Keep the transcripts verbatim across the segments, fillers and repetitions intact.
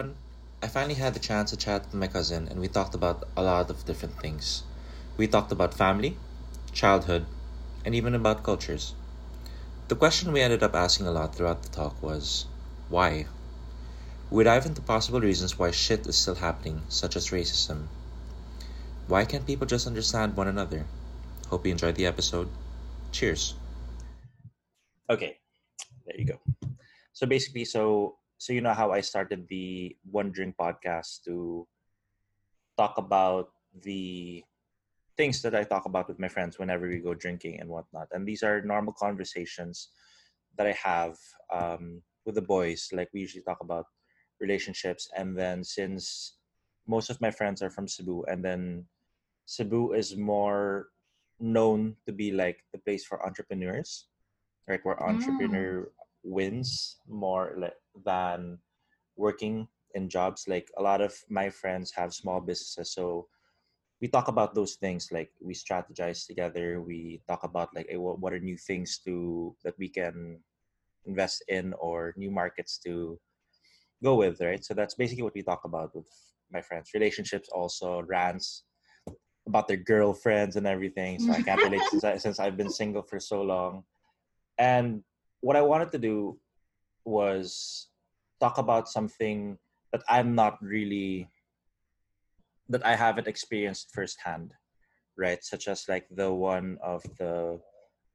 on, I finally had the chance to chat with my cousin, and we talked about a lot of different things. We talked about family, childhood, and even about cultures. The question we ended up asking a lot throughout the talk was, why? We dive into possible reasons why shit is still happening, such as racism. Why can't people just understand one another? Hope you enjoyed the episode. Cheers. Okay, there you go. So basically, so so you know how I started the One Drink Podcast to talk about the things that I talk about with my friends whenever we go drinking and whatnot. And these are normal conversations that I have um, with the boys. Like, we usually talk about relationships. And then, since most of my friends are from Cebu, and then Cebu is more known to be like the place for entrepreneurs, like where entrepreneur mm. wins more like, than working in jobs. Like, a lot of my friends have small businesses, so we talk about those things. Like, we strategize together. We talk about like, hey, what are new things to that we can invest in, or new markets to go with, right? So that's basically what we talk about with my friends. Relationships also, rants about their girlfriends and everything. So I can't relate since, I, since I've been single for so long. And what I wanted to do was talk about something that I'm not really, that I haven't experienced firsthand, right? Such as like the one of the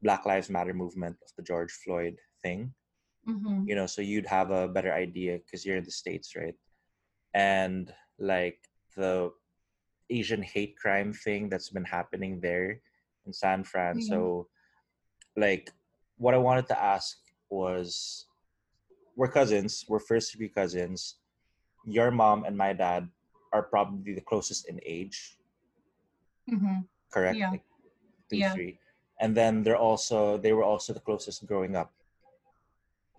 Black Lives Matter movement, of the George Floyd thing. Mm-hmm. You know, so you'd have a better idea because you're in the States, right? And like the Asian hate crime thing that's been happening there in San Fran. Mm-hmm. So like, what I wanted to ask was, we're cousins, we're first degree cousins. Your mom and my dad are probably the closest in age. Mm-hmm. Correct? Yeah. Like two, yeah. Three. And then they're also, they were also the closest growing up.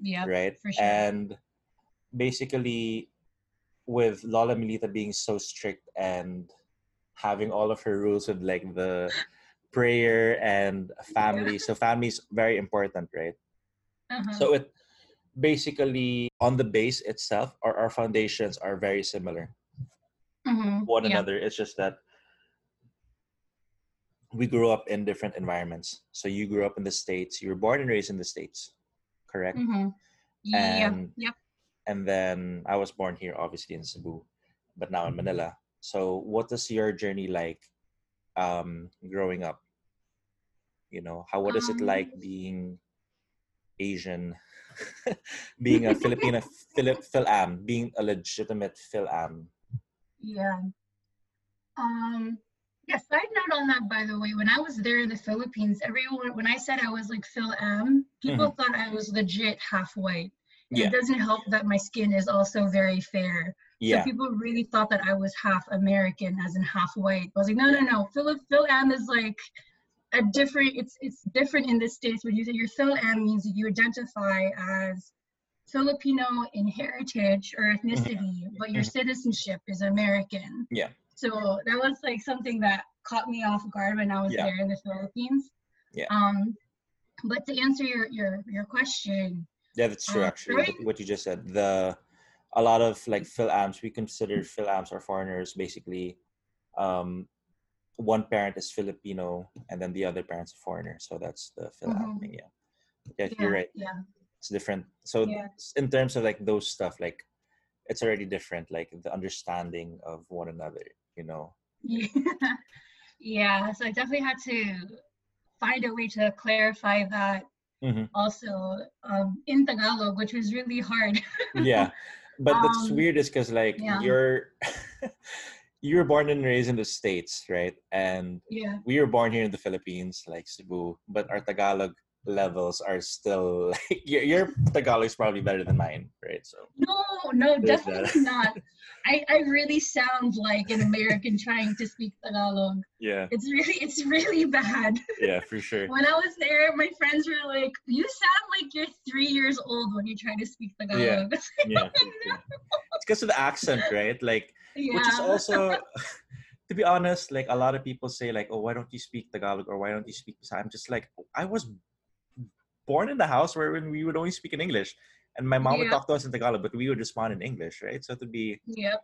Yeah, right. For sure. And basically, with Lola Milita being so strict and having all of her rules with like the prayer and family, yeah. So family is very important, right? Uh-huh. So it basically, on the base itself, our, our foundations are very similar. Mm-hmm. One yeah. another. It's just that we grew up in different environments. So you grew up in the States. You were born and raised in the States. Correct? Mm-hmm. Yeah. And, yeah. and then I was born here, obviously, in Cebu, but now in Manila. So what is your journey like um, growing up? You know, how what is um, it like being Asian, being a Filipina, Philip, Phil Am, being a legitimate Phil Am? Yeah. Um. Yeah, side note on that, by the way, when I was there in the Philippines, everyone, when I said I was like Phil Am, people mm-hmm. thought I was legit half white. Yeah. It doesn't help that my skin is also very fair. Yeah. So people really thought that I was half American, as in half white. I was like, no, no, no. Phil, Phil Am is like a different, it's it's different in the States. When you say you're Phil Am, means you identify as Filipino in heritage or ethnicity, mm-hmm. but your citizenship is American. Yeah. So that was like something that caught me off guard when I was yeah. there in the Philippines. Yeah. Um, but to answer your your your question. Yeah, that's true. Uh, actually, right? What you just said. The a lot of like Phil Ams, we consider Phil Ams are foreigners. Basically, um, one parent is Filipino, and then the other parent's a foreigner. So that's the Phil mm-hmm. Am thing. Yeah. Yeah, yeah, you're right. Yeah. It's different. So yeah. in terms of like those stuff, like it's already different. Like the understanding of one another. You know? Yeah. Yeah, so I definitely had to find a way to clarify that mm-hmm. also um, in Tagalog, which was really hard. Yeah, but um, what's weird is because like yeah. you're, you were born and raised in the States, right? And yeah. we were born here in the Philippines, like Cebu, but our Tagalog levels are still like, your, your Tagalog is probably better than mine, right? So no, no, definitely not. I, I really sound like an American trying to speak Tagalog. Yeah, it's really it's really bad. Yeah, for sure. When I was there, my friends were like, "You sound like you're three years old when you try to speak Tagalog." Yeah, yeah. No. It's because of the accent, right? Like, yeah. which is also. To be honest, like a lot of people say, like, "Oh, why don't you speak Tagalog?" or "Why don't you speak?" I'm just like, I was born in the house where we would only speak in English. And my mom yeah. would talk to us in Tagalog, but we would respond in English, right? So it would be yep.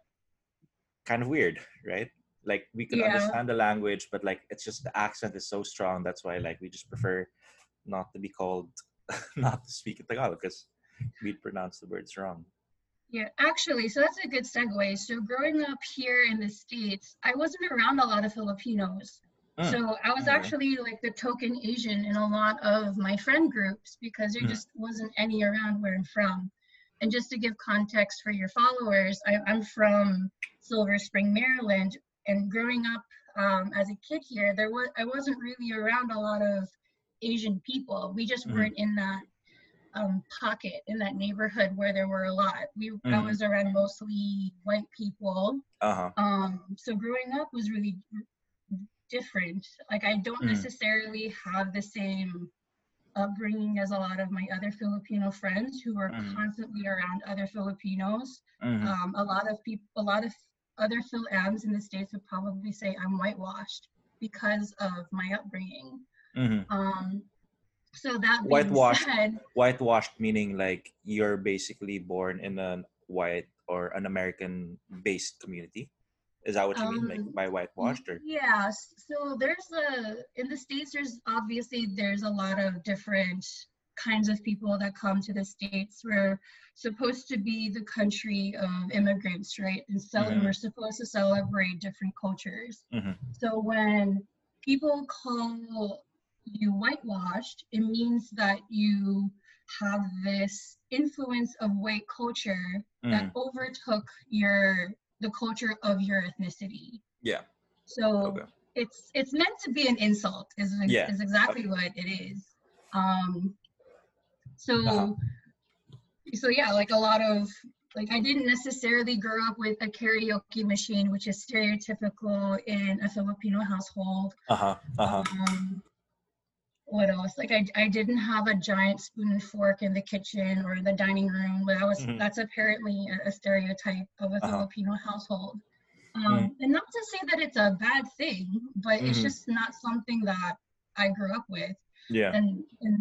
kind of weird, right? Like, we could yeah. understand the language, but, like, it's just the accent is so strong. That's why, like, we just prefer not to be called, not to speak in Tagalog, because we'd pronounce the words wrong. Yeah, actually, so that's a good segue. So growing up here in the States, I wasn't around a lot of Filipinos. Oh, so I was okay. actually like the token Asian in a lot of my friend groups because there mm. just wasn't any around where I'm from. And just to give context for your followers, I, I'm from Silver Spring, Maryland. And growing up um, as a kid here, there was I wasn't really around a lot of Asian people. We just mm. weren't in that Um, pocket in that neighborhood where there were a lot. We mm. I was around mostly white people. Uh-huh. Um, so growing up was really different. Like, I don't mm. necessarily have the same upbringing as a lot of my other Filipino friends who are mm. constantly around other Filipinos. Mm-hmm. Um, a lot of people, a lot of other Phil Ams in the States would probably say I'm whitewashed because of my upbringing. Mm-hmm. Um. So that whitewashed, said, whitewashed meaning like you're basically born in a white or an American-based community. Is that what you um, mean, like by whitewashed? Or? Yeah. So there's a in the States. There's obviously there's a lot of different kinds of people that come to the States. We're supposed to be the country of immigrants, right? And so mm-hmm. we're supposed to celebrate different cultures. Mm-hmm. So when people call you whitewashed, it means that you have this influence of white culture mm. that overtook your the culture of your ethnicity. Yeah. So okay. it's it's meant to be an insult is, yeah. is exactly okay. what it is. Um so uh-huh. so yeah, like a lot of like I didn't necessarily grow up with a karaoke machine, which is stereotypical in a Filipino household. Uh-huh. Uh-huh. Um, What else? Like I, I didn't have a giant spoon and fork in the kitchen or the dining room. But that was mm-hmm. that's apparently a, a stereotype of a uh-huh. Filipino household. Um, mm-hmm. And not to say that it's a bad thing, but mm-hmm. it's just not something that I grew up with. Yeah. And, and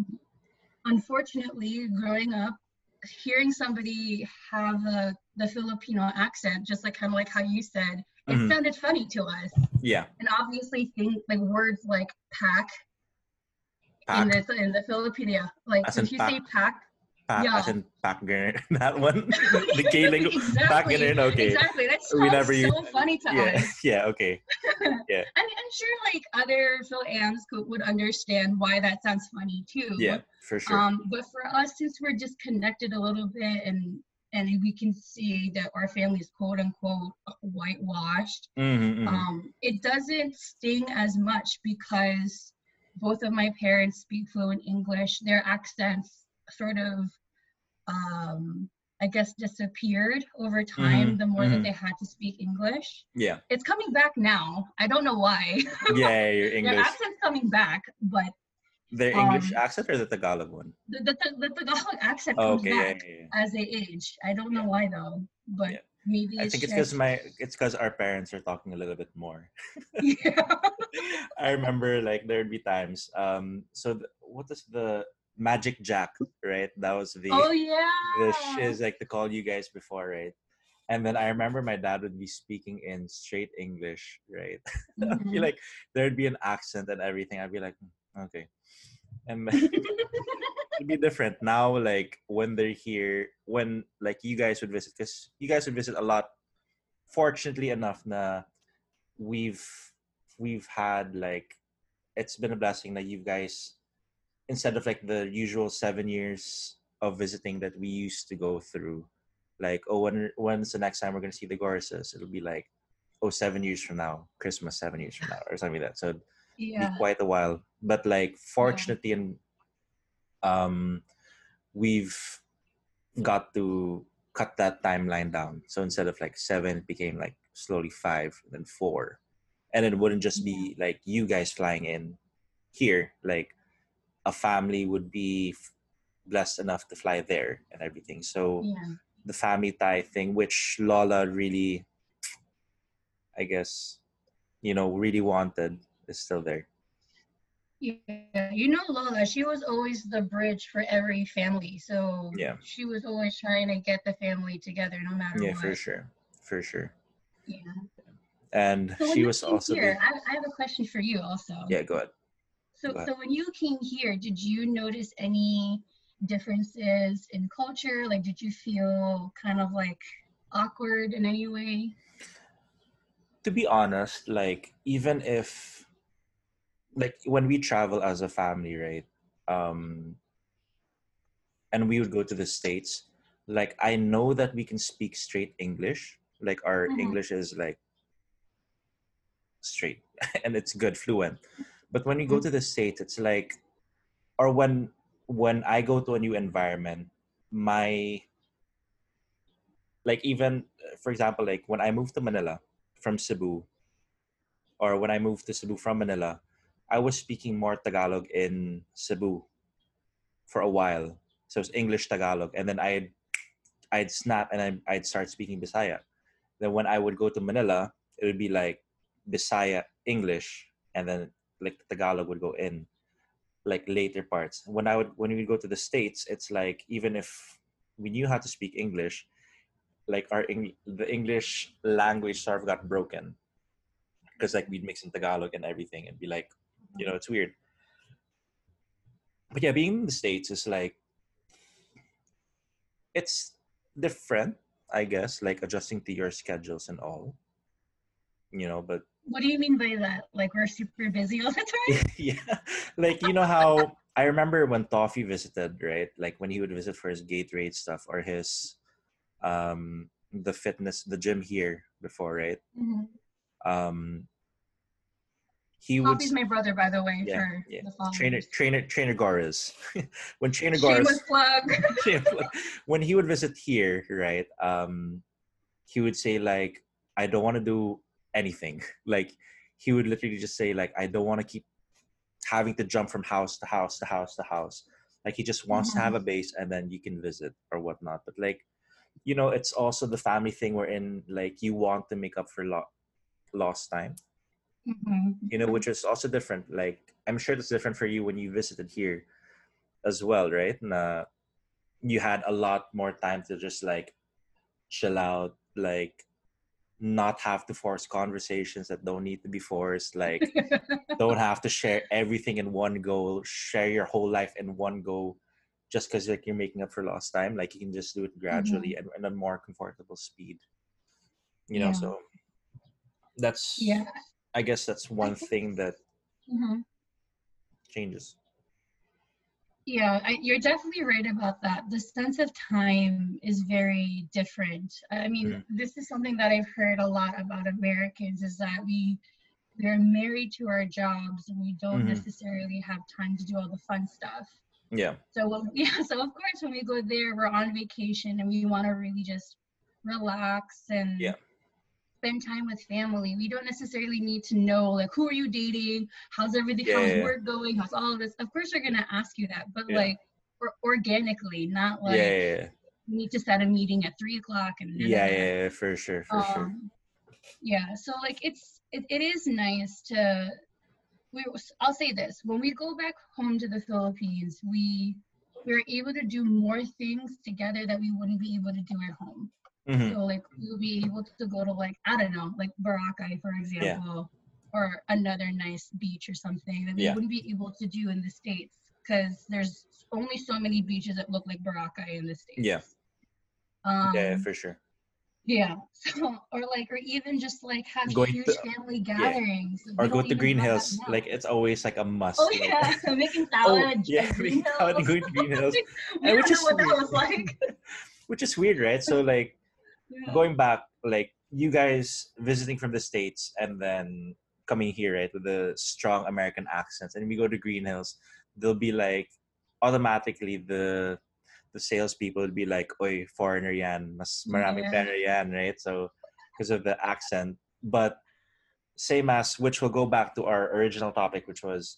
unfortunately, growing up, hearing somebody have a, the Filipino accent, just like kind of like how you said, it mm-hmm. sounded funny to us. Yeah. And obviously, things like words like pack. In the, in the Filipino, like as if you pack, say pack, pack yeah. as in pack, that one, the gay language, exactly, pack, okay. Exactly, that's so it. Funny to yeah. us. Yeah, okay, yeah. I mean, I'm sure like other Phil Ams could, would understand why that sounds funny too. Yeah, for sure. Um, but for us, since we're disconnected a little bit and and we can see that our family is quote unquote whitewashed, mm-hmm, um, mm-hmm. it doesn't sting as much because both of my parents speak fluent English. Their accents sort of, um, I guess, disappeared over time mm-hmm, the more mm-hmm. that they had to speak English. Yeah. It's coming back now. I don't know why. Yeah, your English. Their accent's coming back, but... Their um, English accent or the Tagalog one? The, the, the Tagalog accent comes okay, back yeah, yeah, yeah. as they age. I don't know why, though, but... Yeah. Maybe I think it's because my it's because our parents are talking a little bit more. Yeah. I remember like there'd be times. Um, so the, what is the Magic Jack, right? That was the oh yeah the shiz like the call you guys before, right? And then I remember my dad would be speaking in straight English, right? Mm-hmm. I'd be like there'd be an accent and everything. I'd be like okay, and. It'd be different now, like when they're here, when like you guys would visit, because you guys would visit a lot. Fortunately enough, na we've we've had like it's been a blessing that you guys, instead of like the usual seven years of visiting that we used to go through, like oh when when's the next time we're gonna see the Gorses? It'll be like oh seven years from now, Christmas seven years from now or something like that. So yeah. it'd be quite a while. But like fortunately yeah. and Um, we've got to cut that timeline down. So instead of like seven, it became like slowly five, then four. And it wouldn't just be like you guys flying in here. Like a family would be blessed enough to fly there and everything. So yeah. the family tie thing, which Lola really, I guess, you know, really wanted is still there. Yeah, you know Lola, she was always the bridge for every family. So yeah. She was always trying to get the family together no matter yeah, what. Yeah, for sure. For sure. Yeah. And so she was also... Here, the... I, I have a question for you also. Yeah, go ahead. So, go ahead. So when you came here, did you notice any differences in culture? Like, did you feel kind of like awkward in any way? To be honest, like, even if... like when we travel as a family, right? Um, and we would go to the States, like I know that we can speak straight English. Like our mm-hmm. English is like straight and it's good, fluent. But when you go to the States, it's like, or when, when I go to a new environment, my, like even, for example, like when I moved to Manila from Cebu, or when I moved to Cebu from Manila, I was speaking more Tagalog in Cebu for a while. So it was English Tagalog. And then I'd, I'd snap and I'd, I'd start speaking Bisaya. Then when I would go to Manila, it would be like Bisaya English. And then like the Tagalog would go in like later parts. When I would, when we would go to the States, it's like, even if we knew how to speak English, like our Eng- the English language sort of got broken. Because like we'd mix in Tagalog and everything and be like, you know, it's weird. But yeah, being in the States is like, it's different, I guess, like adjusting to your schedules and all, you know, but. What do you mean by that? Like we're super busy all the time? Yeah. Like, you know how I remember when Toffee visited, right? Like when he would visit for his Gatorade stuff or his, um, the fitness, the gym here before, right? Mm-hmm. Um, He would, Toffee's my brother, by the way, yeah, for yeah. the followers. Trainer, trainer, trainer Garas. When trainer Garas, when he would visit here, right? Um, he would say like, I don't want to do anything. Like he would literally just say like, I don't want to keep having to jump from house to house to house to house. Like he just wants mm-hmm. to have a base and then you can visit or whatnot. But like, you know, it's also the family thing we're in. Like you want to make up for lo- lost time. Mm-hmm. You know, which is also different. Like, I'm sure it's different for you when you visited here as well, right? And, uh, you had a lot more time to just like chill out, like not have to force conversations that don't need to be forced, like don't have to share everything in one go, share your whole life in one go, just because like you're making up for lost time. Like you can just do it gradually mm-hmm. and at a more comfortable speed. You know, yeah. so that's yeah. I guess that's one thing that mm-hmm. changes. Yeah, I, you're definitely right about that. The sense of time is very different. I mean, mm-hmm. this is something that I've heard a lot about Americans is that we, we're married to our jobs and we don't mm-hmm. necessarily have time to do all the fun stuff. Yeah. So, when, yeah, so of course, when we go there, we're on vacation and we want to really just relax and... yeah. spend time with family. We don't necessarily need to know like who are you dating, how's everything, yeah, how's yeah. work going, how's all of this. Of course they're gonna ask you that, but yeah. like or- organically, not like yeah, yeah, yeah. you need to set a meeting at three o'clock and yeah, yeah yeah for sure for um, sure yeah so like it's it, it is nice to we I'll say this, when we go back home to the Philippines, we we're able to do more things together that we wouldn't be able to do at home. Mm-hmm. So, like, we'll be able to go to, like, I don't know, like, Boracay, for example, yeah. or another nice beach or something that we yeah. wouldn't be able to do in the States because there's only so many beaches that look like Boracay in the States. Yeah. Um, yeah, for sure. Yeah. So, or, like, or even just, like, have going huge to, family gatherings. Yeah. Or go to Green Hills. Like, it's always, like, a must. Oh, like, yeah. So making salad. Oh, yeah, making salad and going to Green Hills. We don't know what that was like. Which is weird, right? So, like, yeah. going back, like you guys visiting from the States and then coming here, right, with the strong American accents, and we go to Green Hills, they'll be like automatically the the salespeople will be like, "Oy, foreigner yan, mas maraming pera yan," right? So because of the accent, but same as which will go back to our original topic, which was,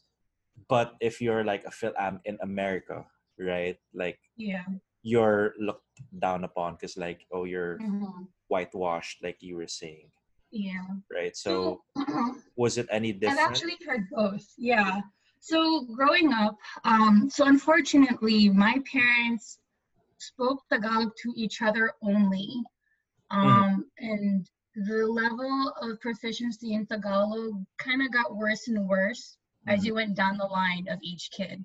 but if you're like a Phil Am in America, right, like yeah. you're looked down upon because like, oh, you're mm-hmm. whitewashed, like you were saying. Yeah. Right. So, so was it any different? I've actually heard both. Yeah. So growing up, um, so unfortunately, my parents spoke Tagalog to each other only. Um, mm-hmm. And the level of proficiency in Tagalog kind of got worse and worse mm-hmm. as you went down the line of each kid.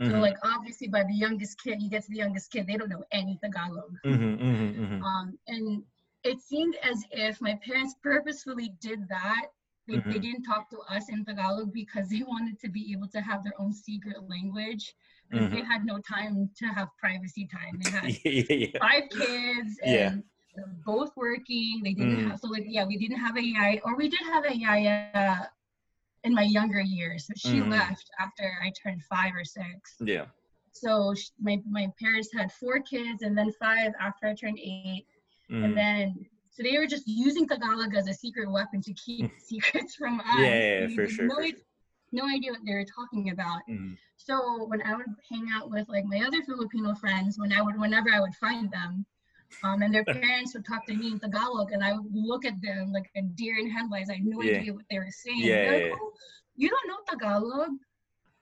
Mm-hmm. So, like, obviously, by the youngest kid, you get to the youngest kid, they don't know any Tagalog. Mm-hmm, mm-hmm, mm-hmm. Um, and it seemed as if my parents purposefully did that. They, mm-hmm. they didn't talk to us in Tagalog because they wanted to be able to have their own secret language. Because mm-hmm. they had no time to have privacy time. They had yeah. five kids and yeah. they were both working. They didn't mm-hmm. have, so like, yeah, we didn't have a yaya, or we did have a yaya in my younger years. So she mm-hmm. left after I turned five or six. Yeah. So she, my, my parents had four kids and then five after I turned eight. Mm-hmm. And then, so they were just using Tagalog as a secret weapon to keep secrets from us. Yeah, yeah, yeah for sure. No, for sure. No idea what they were talking about. Mm-hmm. So when I would hang out with like my other Filipino friends, when I would, whenever I would find them, um, and their parents would talk to me in Tagalog, and I would look at them like a deer in headlights. I had no yeah. idea what they were saying. Yeah, like, yeah. Oh, you don't know Tagalog?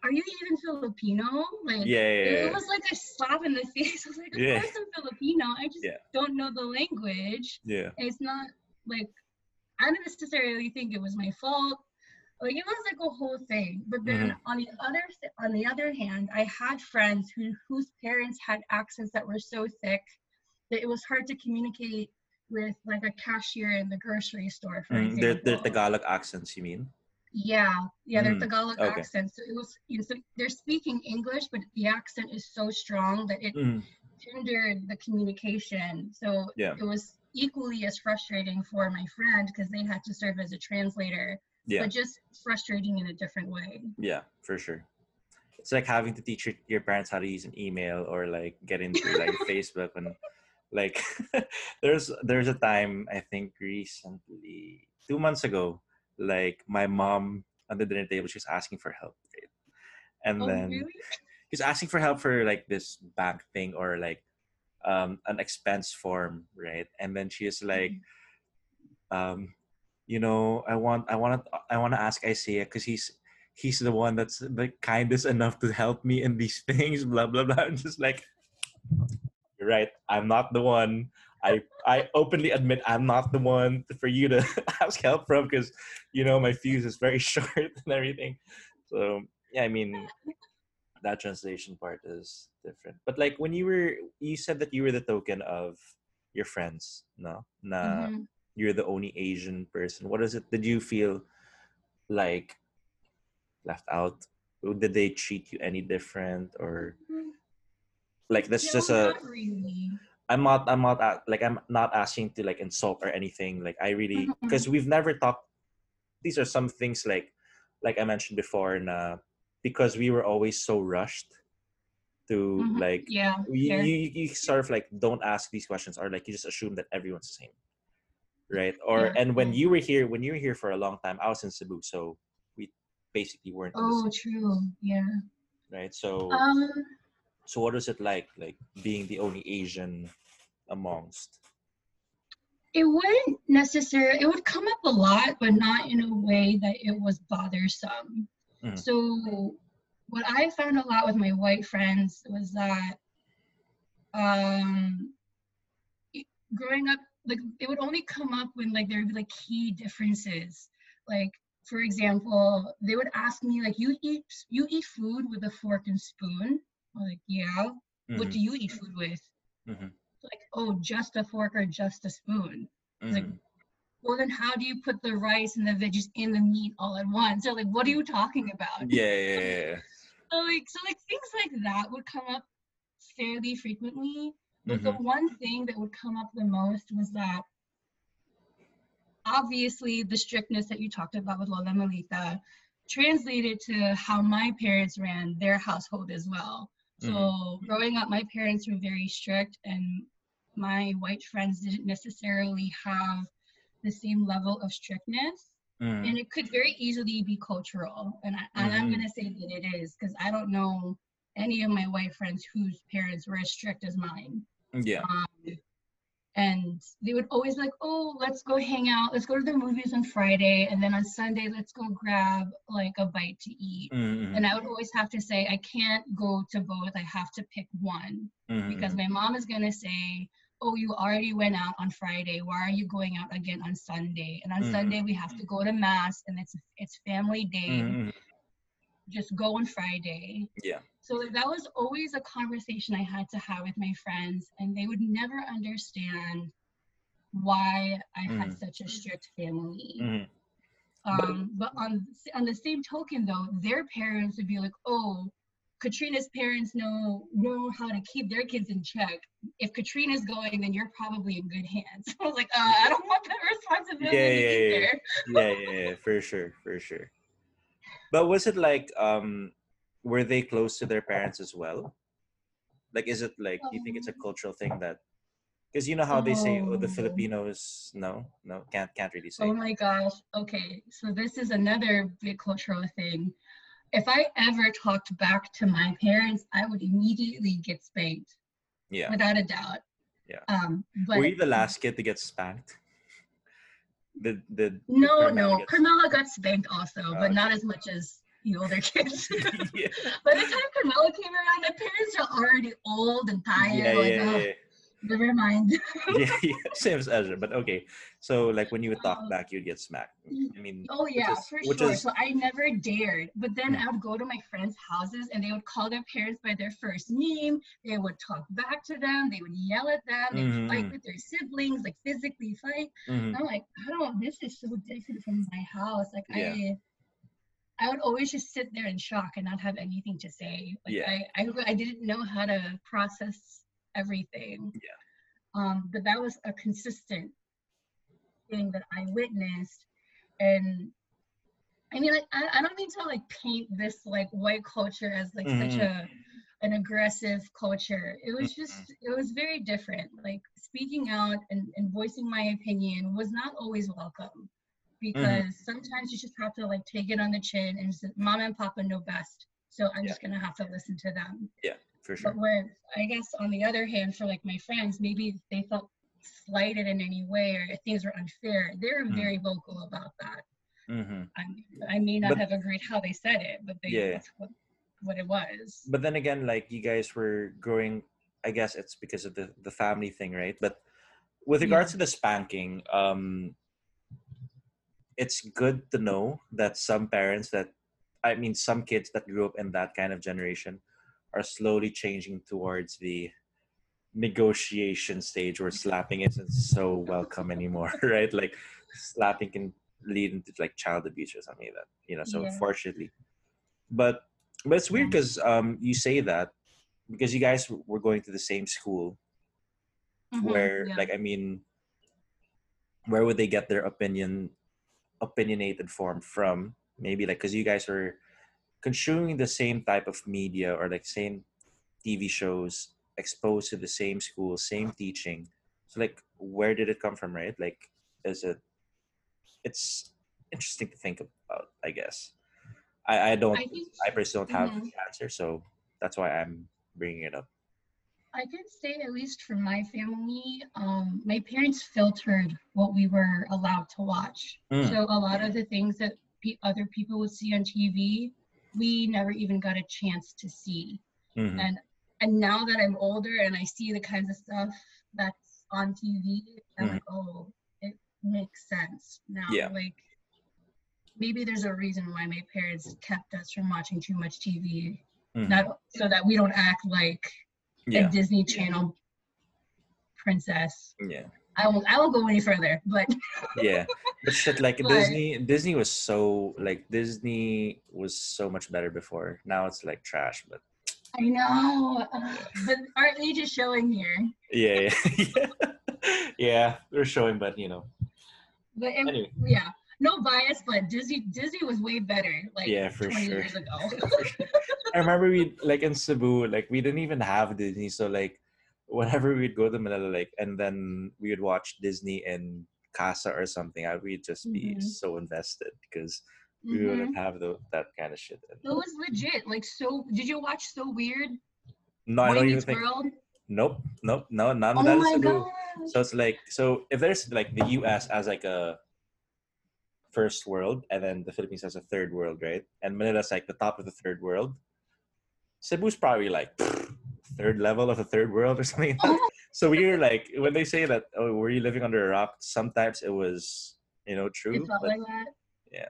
Are you even Filipino? Like, yeah, yeah, yeah. It was like a slap in the face. I was like, of yeah. course I'm Filipino. I just yeah. don't know the language. Yeah, it's not like I don't necessarily think it was my fault. Like it was like a whole thing. But then mm-hmm. on the other on the other hand, I had friends who whose parents had accents that were so thick that it was hard to communicate with like a cashier in the grocery store. For mm-hmm. example, they're, they're Tagalog accents, you mean? Yeah, yeah, they're mm-hmm. Tagalog okay. accents. So it was you know, so they're speaking English, but the accent is so strong that it mm-hmm. hindered the communication. So yeah. it was equally as frustrating for my friend because they had to serve as a translator. Yeah. But just frustrating in a different way. Yeah, for sure. It's like having to teach your, your parents how to use an email or like get into like Facebook and like there's there's a time I think recently two months ago, like my mom at the dinner table, she was asking for help. And oh, then really? She was asking for help for like this bank thing or like um an expense form, right? And then she is like mm-hmm. um you know, I want, I want to, I want to ask Isaiah because he's, he's the one that's the kindest enough to help me in these things. Blah blah blah. I'm just like, you're right. I'm not the one. I, I openly admit I'm not the one for you to ask help from because, you know, my fuse is very short and everything. So yeah, I mean, that translation part is different. But like when you were, you said that you were the token of your friends, no? Nah. Mm-hmm. You're the only Asian person. What is it? Did you feel like left out? Did they treat you any different, or like that's no, just a? Not really. I'm not. I'm not like I'm not asking to like insult or anything. Like I really because mm-hmm. we've never talked. These are some things like like I mentioned before, and uh, because we were always so rushed to mm-hmm. like yeah, you, you you sort of like don't ask these questions or like you just assume that everyone's the same. Right. Or yeah. and when you were here, when you were here for a long time, I was in Cebu, so we basically weren't. Oh, true. Yeah. Right. So, um, so what was it like, like being the only Asian amongst? It wouldn't necessarily. It would come up a lot, but not in a way that it was bothersome. Mm. So, what I found a lot with my white friends was that, um, growing up. Like it would only come up when like there would be like key differences. Like for example, they would ask me like, "You eat you eat food with a fork and spoon?" I'm like, "Yeah." Mm-hmm. "What do you eat food with?" Mm-hmm. Like, "Oh, just a fork or just a spoon." Mm-hmm. Like, well then, how do you put the rice and the veggies in the meat all at once? So like, what are you talking about? Yeah, yeah, yeah. yeah. So like, so like things like that would come up fairly frequently. But mm-hmm. the one thing that would come up the most was that obviously the strictness that you talked about with Lola Milita translated to how my parents ran their household as well. Mm-hmm. So growing up, my parents were very strict and my white friends didn't necessarily have the same level of strictness. Mm-hmm. And it could very easily be cultural. And, I, mm-hmm. and I'm going to say that it is because I don't know any of my white friends whose parents were as strict as mine. Yeah. Um, And they would always like, oh, let's go hang out. Let's go to the movies on Friday. And then on Sunday, let's go grab like a bite to eat. Mm-hmm. And I would always have to say, I can't go to both. I have to pick one mm-hmm. because my mom is going to say, oh, you already went out on Friday. Why are you going out again on Sunday? And on mm-hmm. Sunday, we have to go to mass and it's it's family day. Mm-hmm. Just go on Friday. Yeah. So that was always a conversation I had to have with my friends, and they would never understand why I mm. had such a strict family. Mm. Um, but on on the same token, though, their parents would be like, "Oh, Katrina's parents know know how to keep their kids in check. If Katrina's going, then you're probably in good hands." So I was like, uh, "I don't want that responsibility either." Yeah, yeah, yeah, yeah, yeah, for sure, for sure. But was it like, um, were they close to their parents as well? Like, is it like, do you think it's a cultural thing that, because you know how they say, oh, the Filipinos, no, no, can't, can't really say. Oh my gosh. Okay. So this is another big cultural thing. If I ever talked back to my parents, I would immediately get spanked. Yeah. Without a doubt. Yeah. Um, but were you the last kid to get spanked? The, the, no, the no. Gets... Carmela got spanked also, oh, but okay. Not as much as the older kids. Yeah. By the time Carmela came around, the parents are already old and tired. Yeah, like, yeah, oh, yeah. Never mind. yeah, yeah, same as Azure, but okay. So, like, when you would talk um, back, you'd get smacked. I mean, oh yeah, is, for sure. Is... So I never dared, but then I would go to my friends' houses, and they would call their parents by their first name. They would talk back to them. They would yell at them. They would mm-hmm. fight with their siblings, like physically fight. Mm-hmm. I'm like, I don't. This is so different from my house. Like yeah. I. I would always just sit there in shock and not have anything to say. Like yeah. I, I, I didn't know how to process everything. Yeah. Um, but that was a consistent thing that I witnessed. And I mean, like, I, I don't mean to like paint this like white culture as like mm-hmm. such a an aggressive culture. It was just, it was very different. Like speaking out and, and voicing my opinion was not always welcome. Because mm-hmm. sometimes you just have to like take it on the chin and just, mom and papa know best. So I'm yeah. just going to have to listen to them. Yeah, for sure. But where I guess on the other hand, for like my friends, maybe they felt slighted in any way or things were unfair. They were mm-hmm. very vocal about that. Mm-hmm. I, mean, I may not but, have agreed how they said it, but they, yeah. that's what, what it was. But then again, like you guys were growing, I guess it's because of the, the family thing, right? But with regards yeah. to the spanking, um, it's good to know that some parents that, I mean, some kids that grew up in that kind of generation are slowly changing towards the negotiation stage where slapping isn't so welcome anymore, right? Like slapping can lead into like child abuse or something like that, you know, so yeah. unfortunately. But, but it's weird because um, you say that because you guys were going to the same school mm-hmm, where yeah. like, I mean, where would they get their opinion opinionated form from, maybe like because you guys are consuming the same type of media or like same T V shows, exposed to the same school, same teaching. So like where did it come from, right? Like is it it's interesting to think about, I guess. I, I don't I, think, I personally don't have mm-hmm. the answer, so that's why I'm bringing it up. I can say, at least for my family, um, my parents filtered what we were allowed to watch. Mm. So a lot of the things that pe- other people would see on T V, we never even got a chance to see. Mm-hmm. And and now that I'm older and I see the kinds of stuff that's on T V, I'm mm. like, oh, it makes sense now. Yeah. Like maybe there's a reason why my parents kept us from watching too much T V, mm-hmm. not so that we don't act like yeah. a Disney Channel princess. Yeah, I won't. I won't go any further. But yeah, but shit, like but, Disney. Disney was so like Disney was so much better before. Now it's like trash. But I know. Uh, but our age is showing here. Yeah, yeah, yeah. yeah we're showing, but you know. But it, anyway. yeah, no bias, but Disney Disney was way better. Like yeah, for twenty sure. years ago. for sure. I remember we like in Cebu, like we didn't even have Disney, so like whenever we'd go to Manila, like and then we would watch Disney in Casa or something, I we'd just mm-hmm. be so invested because mm-hmm. we wouldn't have the, that kind of shit. It was legit. Like so, did you watch So Weird? No, Boy I don't even Meets think. World? nope, nope, no, none of that is true. So it's like, so if there's like the U S as like a first world, and then the Philippines as a third world, right? And Manila's like the top of the third world. Cebu's probably like pfft, third level of the third world or something. So we're like, when they say that, oh, were you living under a rock? Sometimes it was, you know, true. But, like that. Yeah.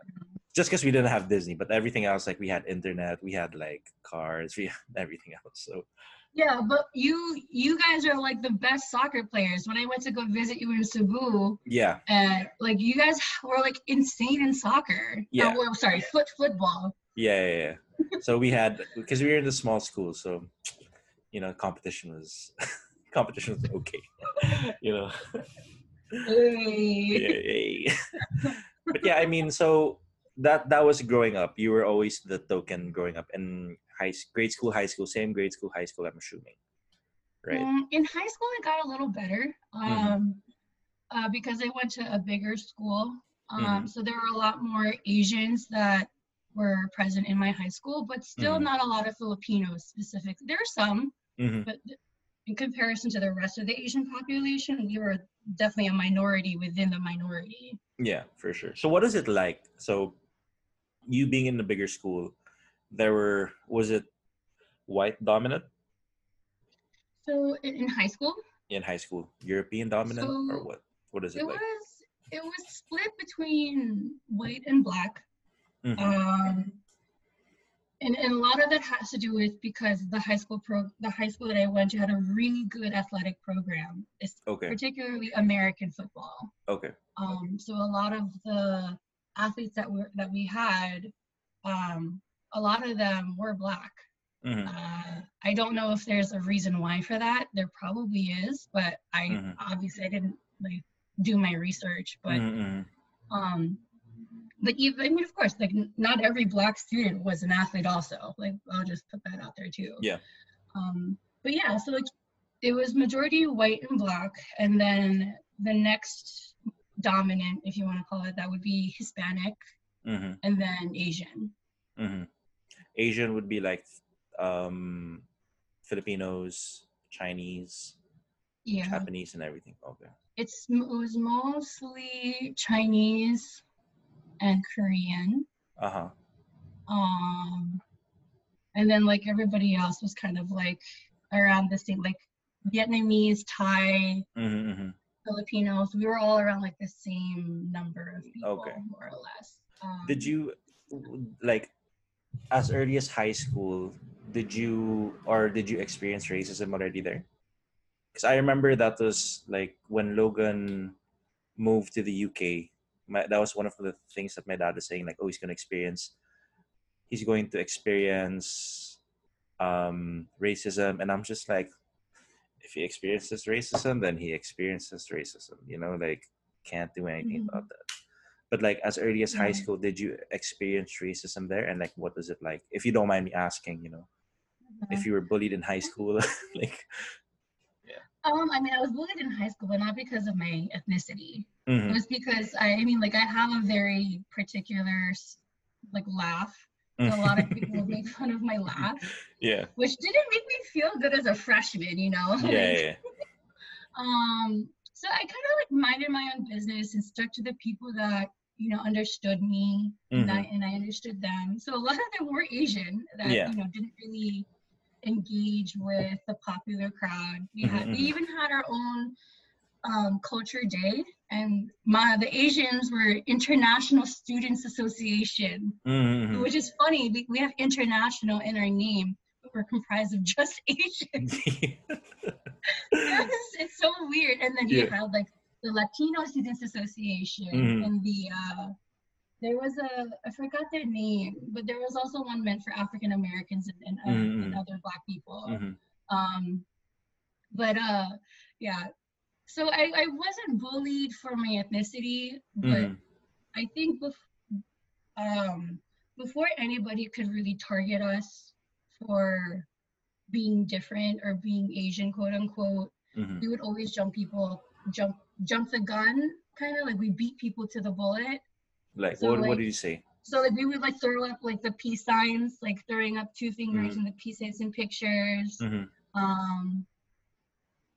Just because we didn't have Disney, but everything else, like we had internet, we had like cars, we had everything else. So yeah, but you you guys are like the best soccer players. When I went to go visit you in Cebu, yeah, and like you guys were like insane in soccer. Yeah, oh, well, sorry, foot football. Yeah, yeah, yeah. So we had, because we were in the small school, so you know, competition was competition was okay, you know. Hey. Yeah, yeah. But yeah, I mean, so. That that was growing up. You were always the token growing up in high grade school, high school, same grade school, high school. I'm assuming, right? Um, in high school, it got a little better um, mm-hmm. uh, because I went to a bigger school. Um, mm-hmm. So there were a lot more Asians that were present in my high school, but still mm-hmm. not a lot of Filipinos specifically. There are some, mm-hmm. but in comparison to the rest of the Asian population, we were definitely a minority within the minority. Yeah, for sure. So what is it like? So you being in the bigger school, there were, was it white dominant? So in high school? In high school, European dominant so or what? What is it, it like? Was, it was split between white and black. Mm-hmm. Um, and, and a lot of that has to do with because the high school pro, the high school that I went to had a really good athletic program. It's okay. Particularly American football. Okay. Um, so a lot of the athletes that were that we had, um, a lot of them were black. Mm-hmm. uh, I don't know if there's a reason why for that. There probably is, but I mm-hmm. obviously I didn't like do my research. But mm-hmm. um, but even I mean, of course, like not every black student was an athlete. Also, like I'll just put that out there too. Yeah. Um, but yeah, so like it was majority white and black, and then the next dominant, if you want to call it that, would be Hispanic, mm-hmm. and then Asian. Mm-hmm. Asian would be like um, Filipinos, Chinese, yeah. Japanese, and everything. Okay. It's it was mostly Chinese and Korean. Uh huh. Um, and then like everybody else was kind of like around the same, like Vietnamese, Thai. Mm-hmm, mm-hmm. Filipinos, we were all around like the same number of people, okay. more or less. Um, did you, like, as early as high school, did you, or did you experience racism already there? Because I remember that was, like, when Logan moved to the U K, my, that was one of the things that my dad was saying, like, oh, he's going to experience, he's going to experience um, racism, and I'm just like, if he experiences racism, then he experiences racism, you know, like can't do anything mm-hmm. about that. But like as early as yeah. high school, did you experience racism there? And like, what was it like? If you don't mind me asking, you know, mm-hmm. if you were bullied in high school, like, yeah. Um, I mean, I was bullied in high school, but not because of my ethnicity. Mm-hmm. It was because I, I mean, like I have a very particular like laugh. A lot of people make fun of my laugh, yeah, which didn't make me feel good as a freshman, you know. Yeah, like, yeah. Um, so I kind of like minded my own business and stuck to the people that you know understood me, mm-hmm. and, I, and I understood them. So a lot of them were Asian that yeah. you know didn't really engage with the popular crowd. We had, mm-hmm. we even had our own um, culture day, and my the Asians were International Students Association, mm-hmm. which is funny. We, we have international in our name, but we're comprised of just Asians. It's, it's so weird. And then yeah. you had like the Latino Students Association, mm-hmm. and the uh, there was a I forgot their name, but there was also one meant for African Americans and, and, mm-hmm. and other Black people. Mm-hmm. Um, but uh, yeah. So I, I wasn't bullied for my ethnicity, but mm. I think bef- um, before anybody could really target us for being different or being Asian, quote unquote, mm-hmm. we would always jump people, jump jump the gun, kind of like we beat people to the bullet. Like, so what, like, what did you say? So like we would like throw up like the peace signs, like throwing up two fingers mm-hmm. in the peace signs and pictures. Mm-hmm. Um,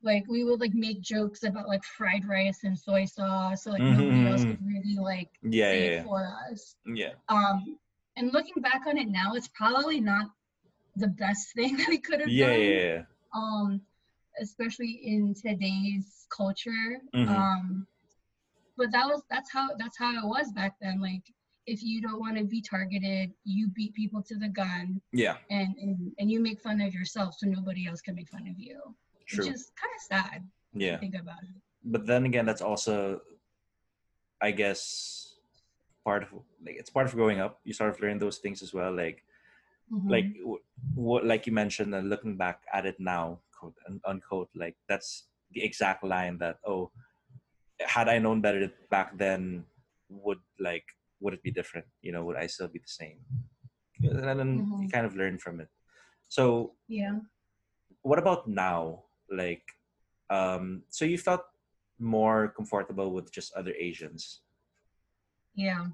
like we would like make jokes about like fried rice and soy sauce, so like mm-hmm. nobody else could really like yeah, say yeah, it yeah. for us. Yeah. Um, and looking back on it now, it's probably not the best thing that we could have yeah, done. Yeah, yeah. Um, especially in today's culture. Mm-hmm. Um, but that was that's how that's how it was back then. Like, if you don't want to be targeted, you beat people to the gun. Yeah. And and, and you make fun of yourself, so nobody else can make fun of you. True. Which is kind of sad. Yeah. When you think about it. But then again, that's also, I guess, part of like it's part of growing up. You sort of learn those things as well. Like, mm-hmm. like what like you mentioned, and looking back at it now, quote unquote, like that's the exact line that oh, had I known better back then, would like. Would it be different? You know, would I still be the same? And then mm-hmm. you kind of learn from it. So yeah. What about now? Like, um, so you felt more comfortable with just other Asians? Yeah.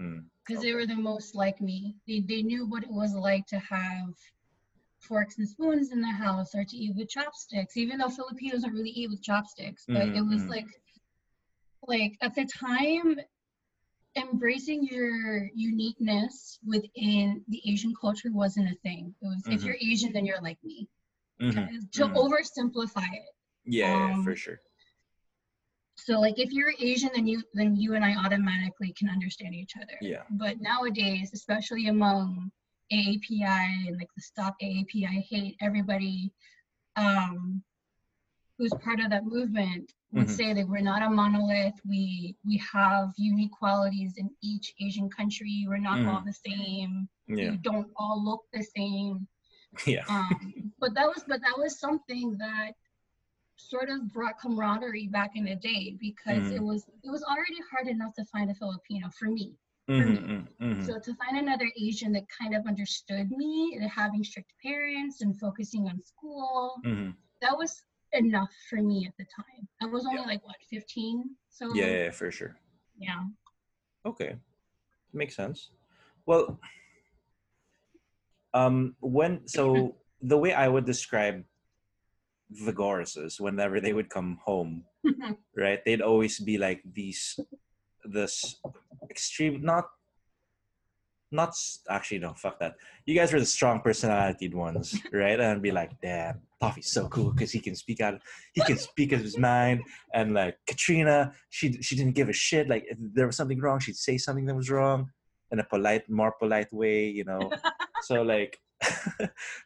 Mm. 'Cause okay. they were the most like me. They they knew what it was like to have forks and spoons in the house or to eat with chopsticks, even though Filipinos don't really eat with chopsticks. But mm-hmm. it was like, like at the time, embracing your uniqueness within the Asian culture wasn't a thing. It was mm-hmm. if you're Asian, then you're like me. Mm-hmm. To mm-hmm. oversimplify it. Yeah, um, yeah, for sure. So, like, if you're Asian, then you then you and I automatically can understand each other. Yeah. But nowadays, especially among A A P I and like the Stop A A P I Hate, everybody um, who's part of that movement would mm-hmm. say that we're not a monolith. We we have unique qualities in each Asian country. We're not mm. all the same. Yeah. We don't all look the same. Yeah. Um, but that was but that was something that sort of brought camaraderie back in the day, because mm. it was it was already hard enough to find a Filipino for me. For mm-hmm, me. Mm-hmm. So to find another Asian that kind of understood me, and having strict parents and focusing on school, mm-hmm. that was enough for me at the time. I was only yeah. like what fifteen, so yeah, yeah, for sure. Yeah. Okay, makes sense. Well, um, when so the way I would describe the Goruses, whenever they would come home, right? They'd always be like these, this extreme, not, not actually no, fuck that. You guys were the strong personality ones, right? And I'd be like, damn. Toffee's so cool because he can speak out. He can speak his mind. And like Katrina, she she didn't give a shit. Like if there was something wrong, she'd say something that was wrong in a polite, more polite way, you know. So like,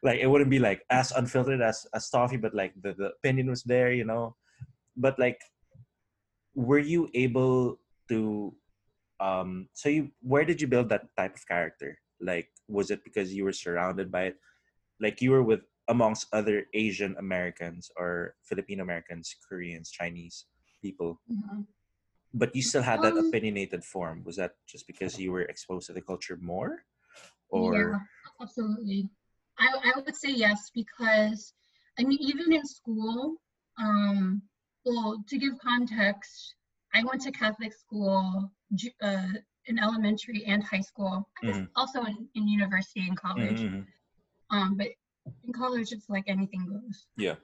like it wouldn't be like as unfiltered as as Toffee, but like the, the opinion was there, you know. But like, were you able to? Um, so you, where did you build that type of character? Like, was it because you were surrounded by it? Like you were with. Amongst other Asian Americans or Filipino Americans, Koreans, Chinese people. Mm-hmm. But you still had that um, opinionated form. Was that just because you were exposed to the culture more? Or yeah, absolutely. I, I would say yes, because I mean, even in school, um, well, to give context, I went to Catholic school uh, in elementary and high school, mm-hmm. also in, in university and college. Mm-hmm. Um, but in college, it's like anything goes. Yeah.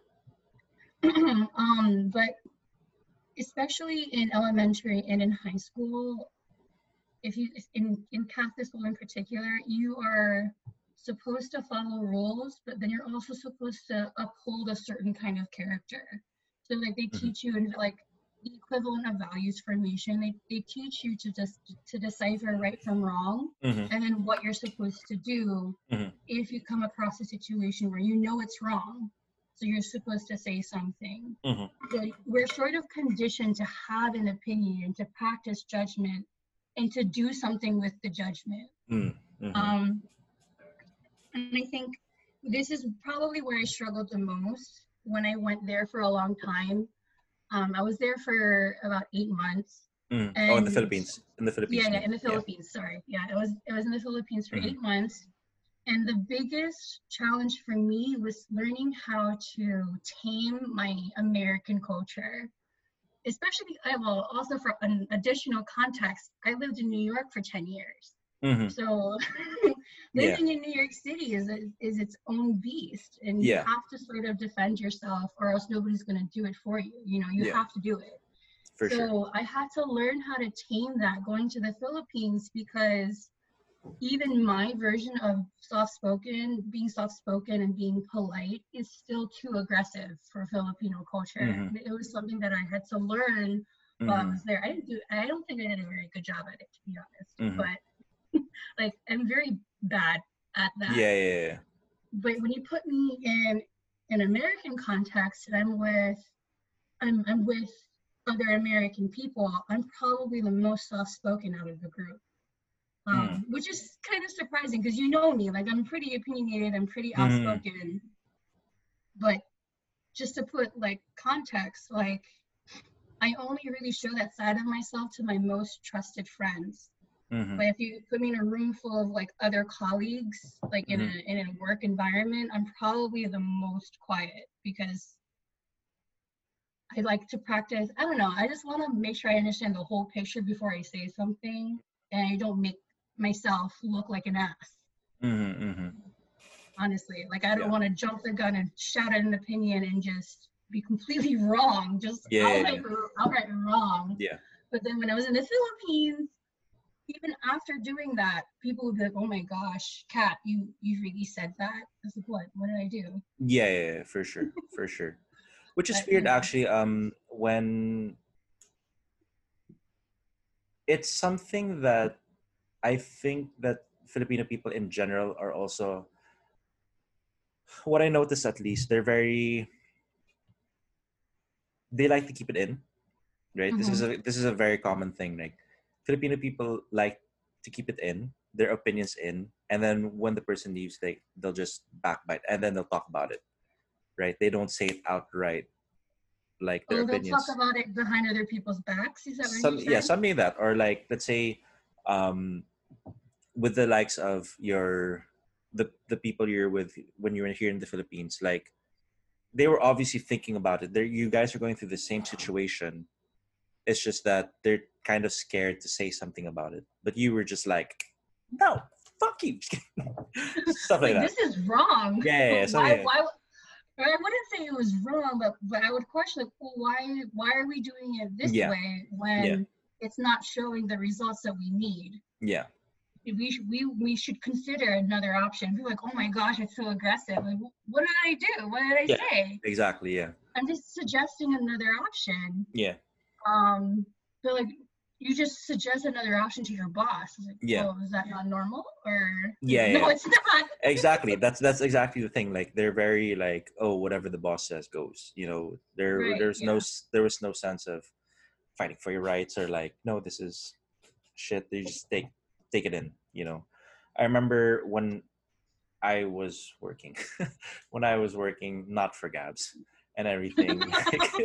um, but especially in elementary and in high school, if you in in Catholic school in particular, you are supposed to follow rules, but then you're also supposed to uphold a certain kind of character. So like they mm-hmm. teach you in like the equivalent of values formation. They they teach you to just to decipher right from wrong, mm-hmm. and then what you're supposed to do mm-hmm. if you come across a situation where you know it's wrong. So you're supposed to say something. Mm-hmm. So we're sort of conditioned to have an opinion, to practice judgment, and to do something with the judgment. Mm-hmm. Um, and I think this is probably where I struggled the most when I went there for a long time. Um, I was there for about eight months. Mm. And, oh, in the Philippines. In the Philippines. Yeah, yeah in the Philippines. Yeah. Sorry. Yeah, it was it was in the Philippines for mm-hmm. eight months. And the biggest challenge for me was learning how to tame my American culture. Especially, well, also for an additional context, I lived in New York for ten years. Mm-hmm. So living yeah. in New York City is a, is its own beast, and yeah. you have to sort of defend yourself, or else nobody's going to do it for you. You know, you yeah. have to do it. For so sure. I had to learn how to tame that going to the Philippines, because even my version of soft-spoken, being soft-spoken and being polite, is still too aggressive for Filipino culture. Mm-hmm. It was something that I had to learn mm-hmm. while I was there. I didn't do. I don't think I did a very good job at it, to be honest. Mm-hmm. But like, I'm very bad at that. Yeah, yeah, yeah. But when you put me in an American context, and I'm with, I'm I'm with other American people, I'm probably the most soft-spoken out of the group. Um, mm. Which is kind of surprising, because you know me, like I'm pretty opinionated, I'm pretty outspoken, mm. but just to put like context, like I only really show that side of myself to my most trusted friends. Mm-hmm. But if you put me in a room full of like other colleagues, like in mm-hmm. a in a work environment, I'm probably the most quiet, because I like to practice. I don't know. I just want to make sure I understand the whole picture before I say something, and I don't make myself look like an ass. Mm-hmm, mm-hmm. Honestly, like I don't yeah. want to jump the gun and shout out an opinion and just be completely wrong, just yeah, outright, yeah. outright wrong. Yeah. But then when I was in the Philippines, even after doing that, people would be like, "Oh my gosh, Kat, you you really said that." I was like, "What? What did I do?" Yeah, yeah, yeah, for sure, for sure. Which is but, weird, yeah. actually. Um, when it's something that I think that Filipino people in general are also, what I noticed at least, they're very, they like to keep it in, right? Mm-hmm. This is a, this is a very common thing. Like Filipino people like to keep it in, their opinions in, and then when the person leaves, they, they'll just backbite, and then they'll talk about it, right? They don't say it outright. Like their oh, they'll opinions. Talk about it behind other people's backs. Is that what Some, you Yeah, something like that, or like let's say, um, with the likes of your the the people you're with when you were here in the Philippines, like they were obviously thinking about it. They're, you guys are going through the same situation. It's just that they're kind of scared to say something about it, but you were just like, no, fuck you, stuff like, like that. This is wrong. Yeah, yeah, yeah. Why, why? I wouldn't say it was wrong, but, but I would question, like, well, why why are we doing it this yeah. way when yeah. it's not showing the results that we need? Yeah, we we we should consider another option. We're like, oh my gosh, it's so aggressive. Like, what did I do? What did I yeah. say? Exactly. Yeah. I'm just suggesting another option. Yeah. Um, but like, you just suggest another option to your boss. Like, yeah. Oh, is that not normal? Or yeah, yeah. no, it's not. Exactly. That's that's exactly the thing. Like they're very like, oh, whatever the boss says goes. You know, there right, there's yeah. no there was no sense of fighting for your rights or like, no, this is shit. They just take take it in. You know, I remember when I was working, when I was working not for Gabs and everything, like,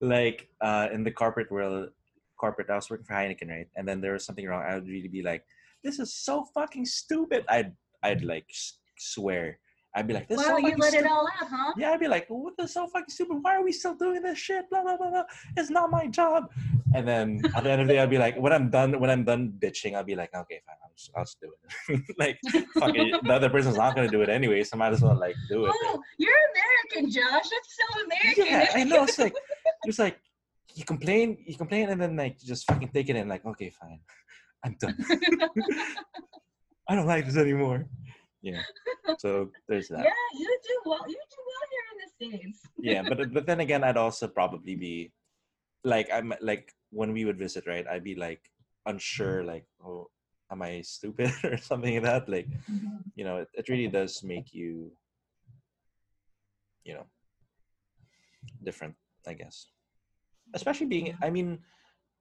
like uh, in the corporate world. Corporate, I was working for Heineken, right? And then there was something wrong. I would really be like, "This is so fucking stupid." I'd, I'd like s- swear. I'd be like, "This is so fucking stupid." Wow, you let it all out, huh? Yeah, I'd be like, "What the so fucking stupid? Why are we still doing this shit? Blah blah blah blah. It's not my job." And then at the end of the day, I'd be like, "When I'm done, when I'm done bitching, I'll be like, okay, fine, I'll just, I'll just do it." Like, fuck it, the other person's not gonna do it anyway, so I might as well like do it. Oh, you're American, Josh. That's so American. Yeah, I know. It's like, it's like. You complain, you complain, and then like you just fucking take it in. Like, okay, fine, I'm done. I don't like this anymore. Yeah. So there's that. Yeah, you do well. You do well here in the States. Yeah, but but then again, I'd also probably be, like, I'm like when we would visit, right? I'd be like unsure, like, oh, am I stupid or something like that? Like, you know, it, it really does make you, you know, different, I guess. Especially being, I mean,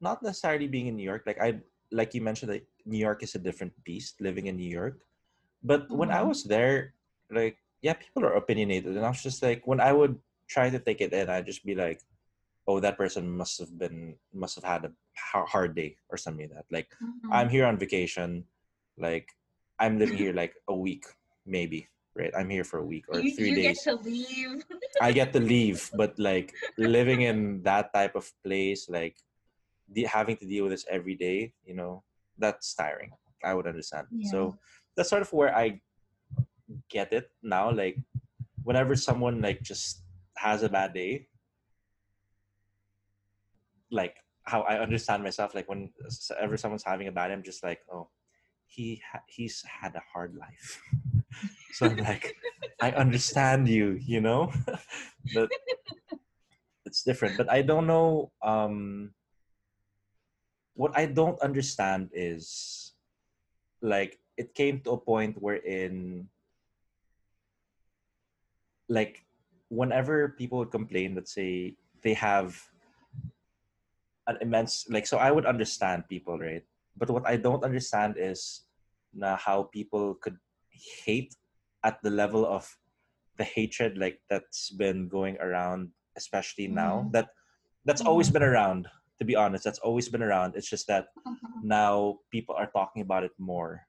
not necessarily being in New York. Like I, like you mentioned, like New York is a different beast. Living in New York, but mm-hmm. when I was there, like yeah, people are opinionated, and I was just like, when I would try to take it in, I'd just be like, oh, that person must have been, must have had a hard day or something like that. Like mm-hmm. I'm here on vacation, like I'm living here like a week maybe. Right, I'm here for a week or you, three you days. You get to leave. I get to leave, but like living in that type of place, like de- having to deal with this every day, you know, that's tiring. I would understand. Yeah. So that's sort of where I get it now. Like whenever someone like just has a bad day, like how I understand myself, like whenever someone's having a bad day, I'm just like, oh, he ha- he's had a hard life. So I'm like, I understand you, you know, but it's different. But I don't know. Um, what I don't understand is, like, it came to a point wherein, like, whenever people would complain, let's say they have an immense, like, so I would understand people, right? But what I don't understand is nah, how people could hate at the level of the hatred, like, that's been going around, especially mm-hmm. now. That that's mm-hmm. always been around, to be honest. That's always been around. It's just that mm-hmm. now people are talking about it more,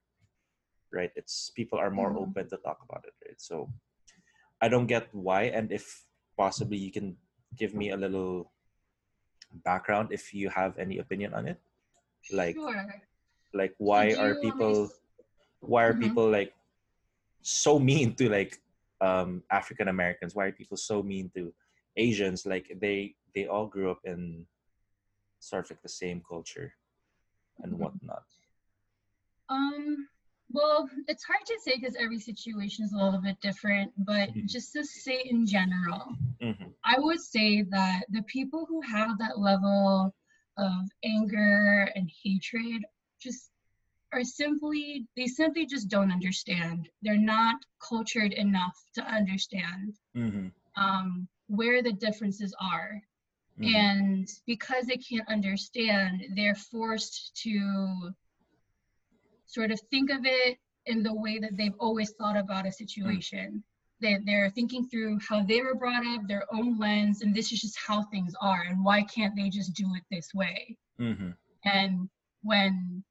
right? It's people are more mm-hmm. open to talk about it, right? So I don't get why. And if possibly you can give me a little background if you have any opinion on it, like sure. like why are people to... why are mm-hmm. people like so mean to like um African Americans? Why are people so mean to Asians? Like they they all grew up in sort of like the same culture and mm-hmm. whatnot. Um well, it's hard to say because every situation is a little bit different, but mm-hmm. just to say in general, mm-hmm. I would say that the people who have that level of anger and hatred just are simply, they simply just don't understand. They're not cultured enough to understand mm-hmm. um, where the differences are. Mm-hmm. And because they can't understand, they're forced to sort of think of it in the way that they've always thought about a situation. Mm-hmm. They, they're thinking through how they were brought up, their own lens, and this is just how things are, and why can't they just do it this way? Mm-hmm. And when,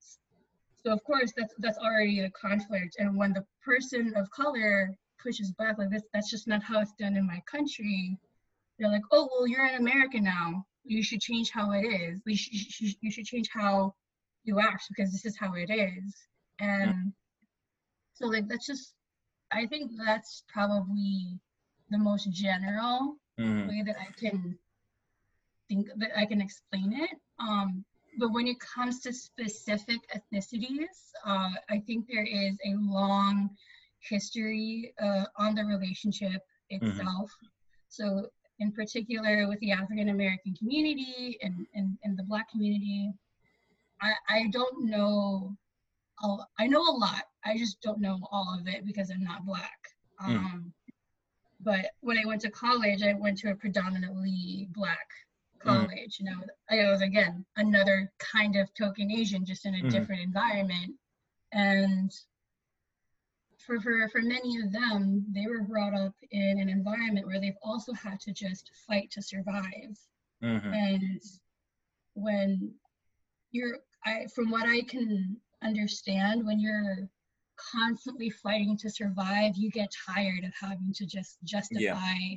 so of course, that's that's already a conflict. And when the person of color pushes back like this, that's just not how it's done in my country. They're like, oh, well, you're in America now. You should change how it is. We sh- sh- you should change how you act because this is how it is. And yeah. so like, that's just, I think that's probably the most general mm-hmm. way that I can think that I can explain it. Um, but when it comes to specific ethnicities, uh, I think there is a long history uh, on the relationship itself. Mm-hmm. So in particular with the African American community and, and, and the Black community, I, I don't know. I'll, I know a lot. I just don't know all of it because I'm not Black. Um, mm. But when I went to college, I went to a predominantly Black college. Mm. You know, I was, again, another kind of token Asian, just in a mm. different environment. And for, for, for many of them, they were brought up in an environment where they've also had to just fight to survive. Mm-hmm. And when you're, I, from what I can understand, when you're constantly fighting to survive, you get tired of having to just justify yeah.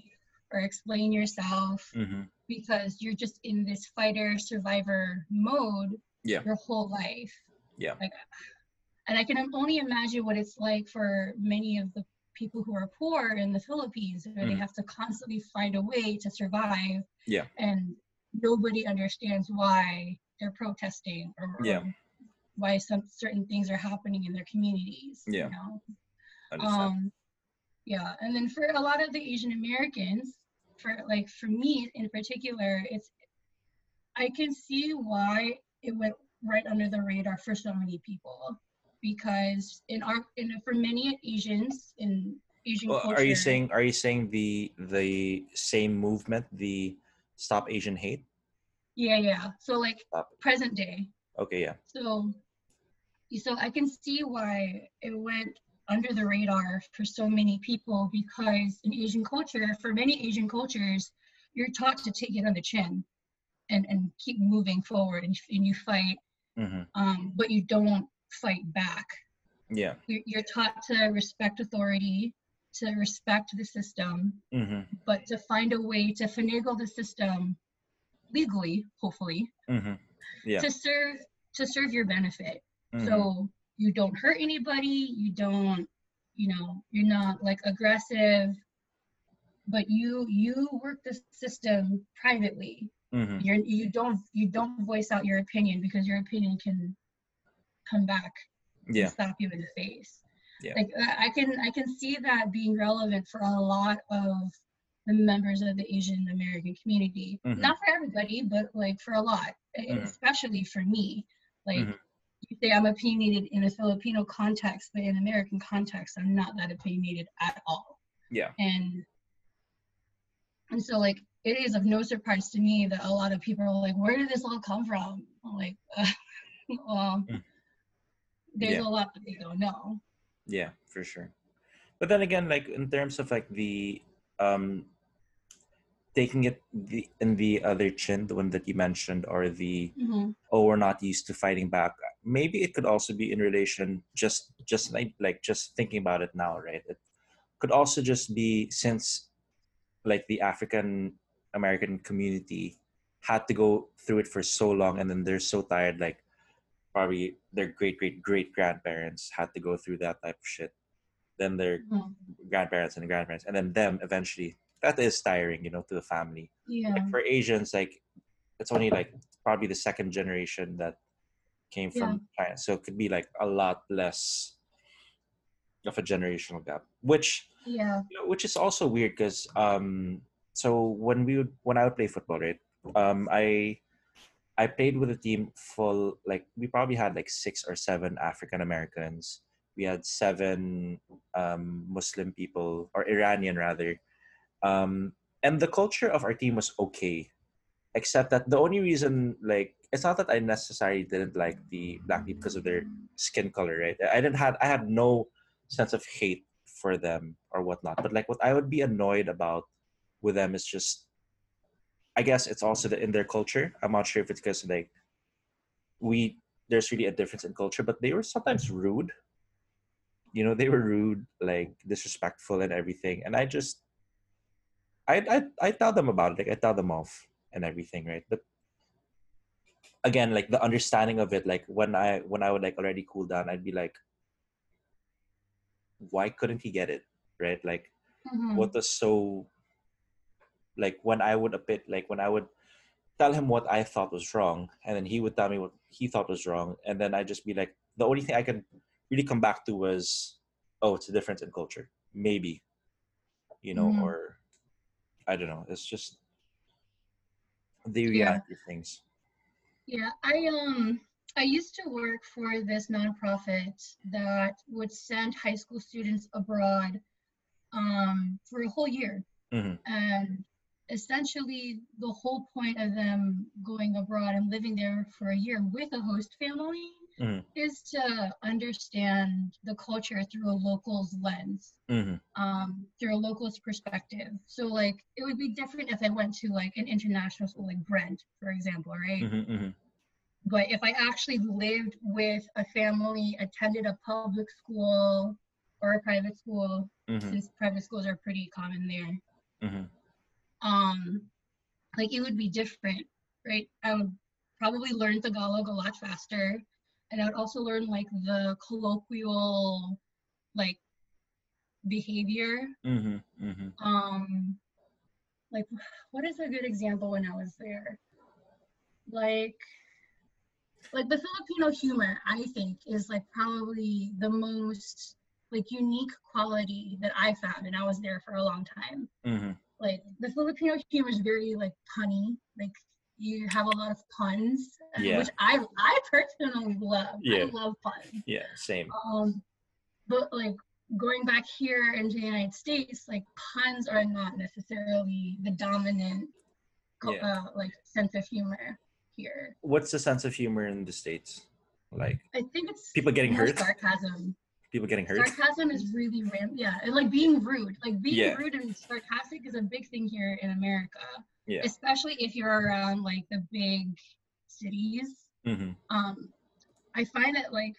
or explain yourself mm-hmm. because you're just in this fighter survivor mode yeah. your whole life. Yeah. Like, and I can only imagine what it's like for many of the people who are poor in the Philippines, where mm-hmm. they have to constantly find a way to survive. Yeah. And nobody understands why they're protesting or, or yeah. why some certain things are happening in their communities. Yeah. You know? Um, yeah. And then for a lot of the Asian Americans, for like for me in particular, it's I can see why it went right under the radar for so many people, because in our in for many Asians in Asian well, culture. Are you saying are you saying the the same movement, the Stop Asian Hate? Yeah, yeah. So like Stop. Present day. Okay, yeah. So, so I can see why it went under the radar for so many people, because in Asian culture, for many Asian cultures, you're taught to take it on the chin and, and keep moving forward, and, and you fight, mm-hmm. um, but you don't fight back. Yeah. You're, you're taught to respect authority, to respect the system, mm-hmm. but to find a way to finagle the system legally, hopefully, mm-hmm. yeah. to serve to serve your benefit. Mm-hmm. So you don't hurt anybody, you don't, you know, you're not like aggressive, but you you work the system privately. Mm-hmm. You're, you don't you don't voice out your opinion, because your opinion can come back yeah. and slap you in the face. Yeah. Like I can I can see that being relevant for a lot of the members of the Asian American community. Mm-hmm. Not for everybody, but like for a lot, mm-hmm. especially for me. Like mm-hmm. you say I'm opinionated in a Filipino context, but in American context, I'm not that opinionated at all. Yeah. And and so like it is of no surprise to me that a lot of people are like, where did this all come from? Like, uh, well, mm. there's yeah. a lot that they don't know. Yeah, for sure. But then again, like in terms of like the um, taking it the, in the other chin, the one that you mentioned, or the, mm-hmm. oh, we're not used to fighting back. Maybe it could also be in relation, just, just like, like just thinking about it now, right? It could also just be since like the African American community had to go through it for so long, and then they're so tired, like probably their great great great grandparents had to go through that type of shit, then their mm-hmm. grandparents and grandparents, and then them eventually. That is tiring, you know, to the family. Yeah. Like for Asians, like it's only like probably the second generation that came from yeah. China, so it could be like a lot less of a generational gap, which yeah you know, which is also weird, because um so when we would, when I would play football, right, um I I played with a team full, like we probably had like six or seven African Americans, we had seven um Muslim people, or Iranian rather, um and the culture of our team was okay, except that the only reason, like, it's not that I necessarily didn't like the black people because of their skin color, right? I didn't have I had no sense of hate for them or whatnot, but like what I would be annoyed about with them is just, I guess it's also the, in their culture. I'm not sure if it's because like we there's really a difference in culture, but they were sometimes rude, you know, they were rude, like disrespectful and everything, and I just I I, I tell them about it, like I tell them off and everything, right? But again, like the understanding of it, like when I when I would like already cool down, I'd be like, why couldn't he get it, right? Like mm-hmm. what was so, like when I would a bit like when I would tell him what I thought was wrong, and then he would tell me what he thought was wrong, and then I'd just be like, the only thing I could really come back to was, oh, it's a difference in culture, maybe, you know, mm-hmm. or I don't know, it's just the reality yeah. of things. Yeah, I um I used to work for this nonprofit that would send high school students abroad um, for a whole year. Mm-hmm. And essentially the whole point of them going abroad and living there for a year with a host family mm-hmm. is to understand the culture through a local's lens, mm-hmm. um, through a local's perspective. So like it would be different if I went to like an international school like Brent, for example, right? Mm-hmm, mm-hmm. But if I actually lived with a family, attended a public school or a private school, mm-hmm. since private schools are pretty common there, mm-hmm. um, like it would be different, right? I would probably learn Tagalog a lot faster, and I would also learn like the colloquial, like behavior. Mm-hmm. Mm-hmm. Um, like, what is a good example when I was there? Like. Like the Filipino humor, I think, is like probably the most like unique quality that I found, and I was there for a long time. Mm-hmm. Like the Filipino humor is very like punny. Like you have a lot of puns, yeah. which I I personally love. Yeah. I love puns. Yeah, same. Um, but like going back here into the United States, like puns are not necessarily the dominant yeah. uh, like sense of humor. Here. What's the sense of humor in the States? Like I think it's people getting hurt. Sarcasm. People getting hurt. Sarcasm is really ram- yeah, and like being rude. Like being yeah. rude and sarcastic is a big thing here in America. Yeah. Especially if you're around like the big cities. Mm-hmm. Um, I find that like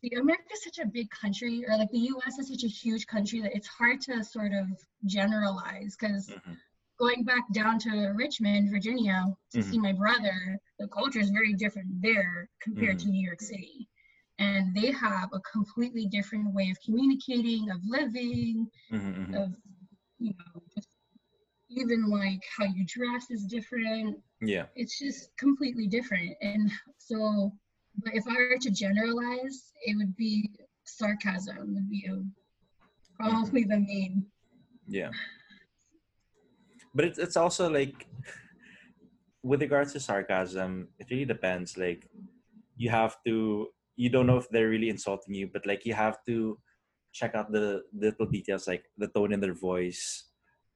the America is such a big country, or like the U S is such a huge country, that it's hard to sort of generalize, because. Mm-hmm. Going back down to Richmond, Virginia, to mm-hmm. see my brother, the culture is very different there compared mm-hmm. to New York City. and they have a completely different way of communicating, of living, mm-hmm. of, you know, just even like how you dress is different. Yeah. It's just completely different. And so, but if I were to generalize, it would be sarcasm would be a, probably mm-hmm. the main. Yeah. But it's it's also like, with regards to sarcasm, it really depends. Like, you have to, you don't know if they're really insulting you, but like you have to check out the little details, like the tone in their voice.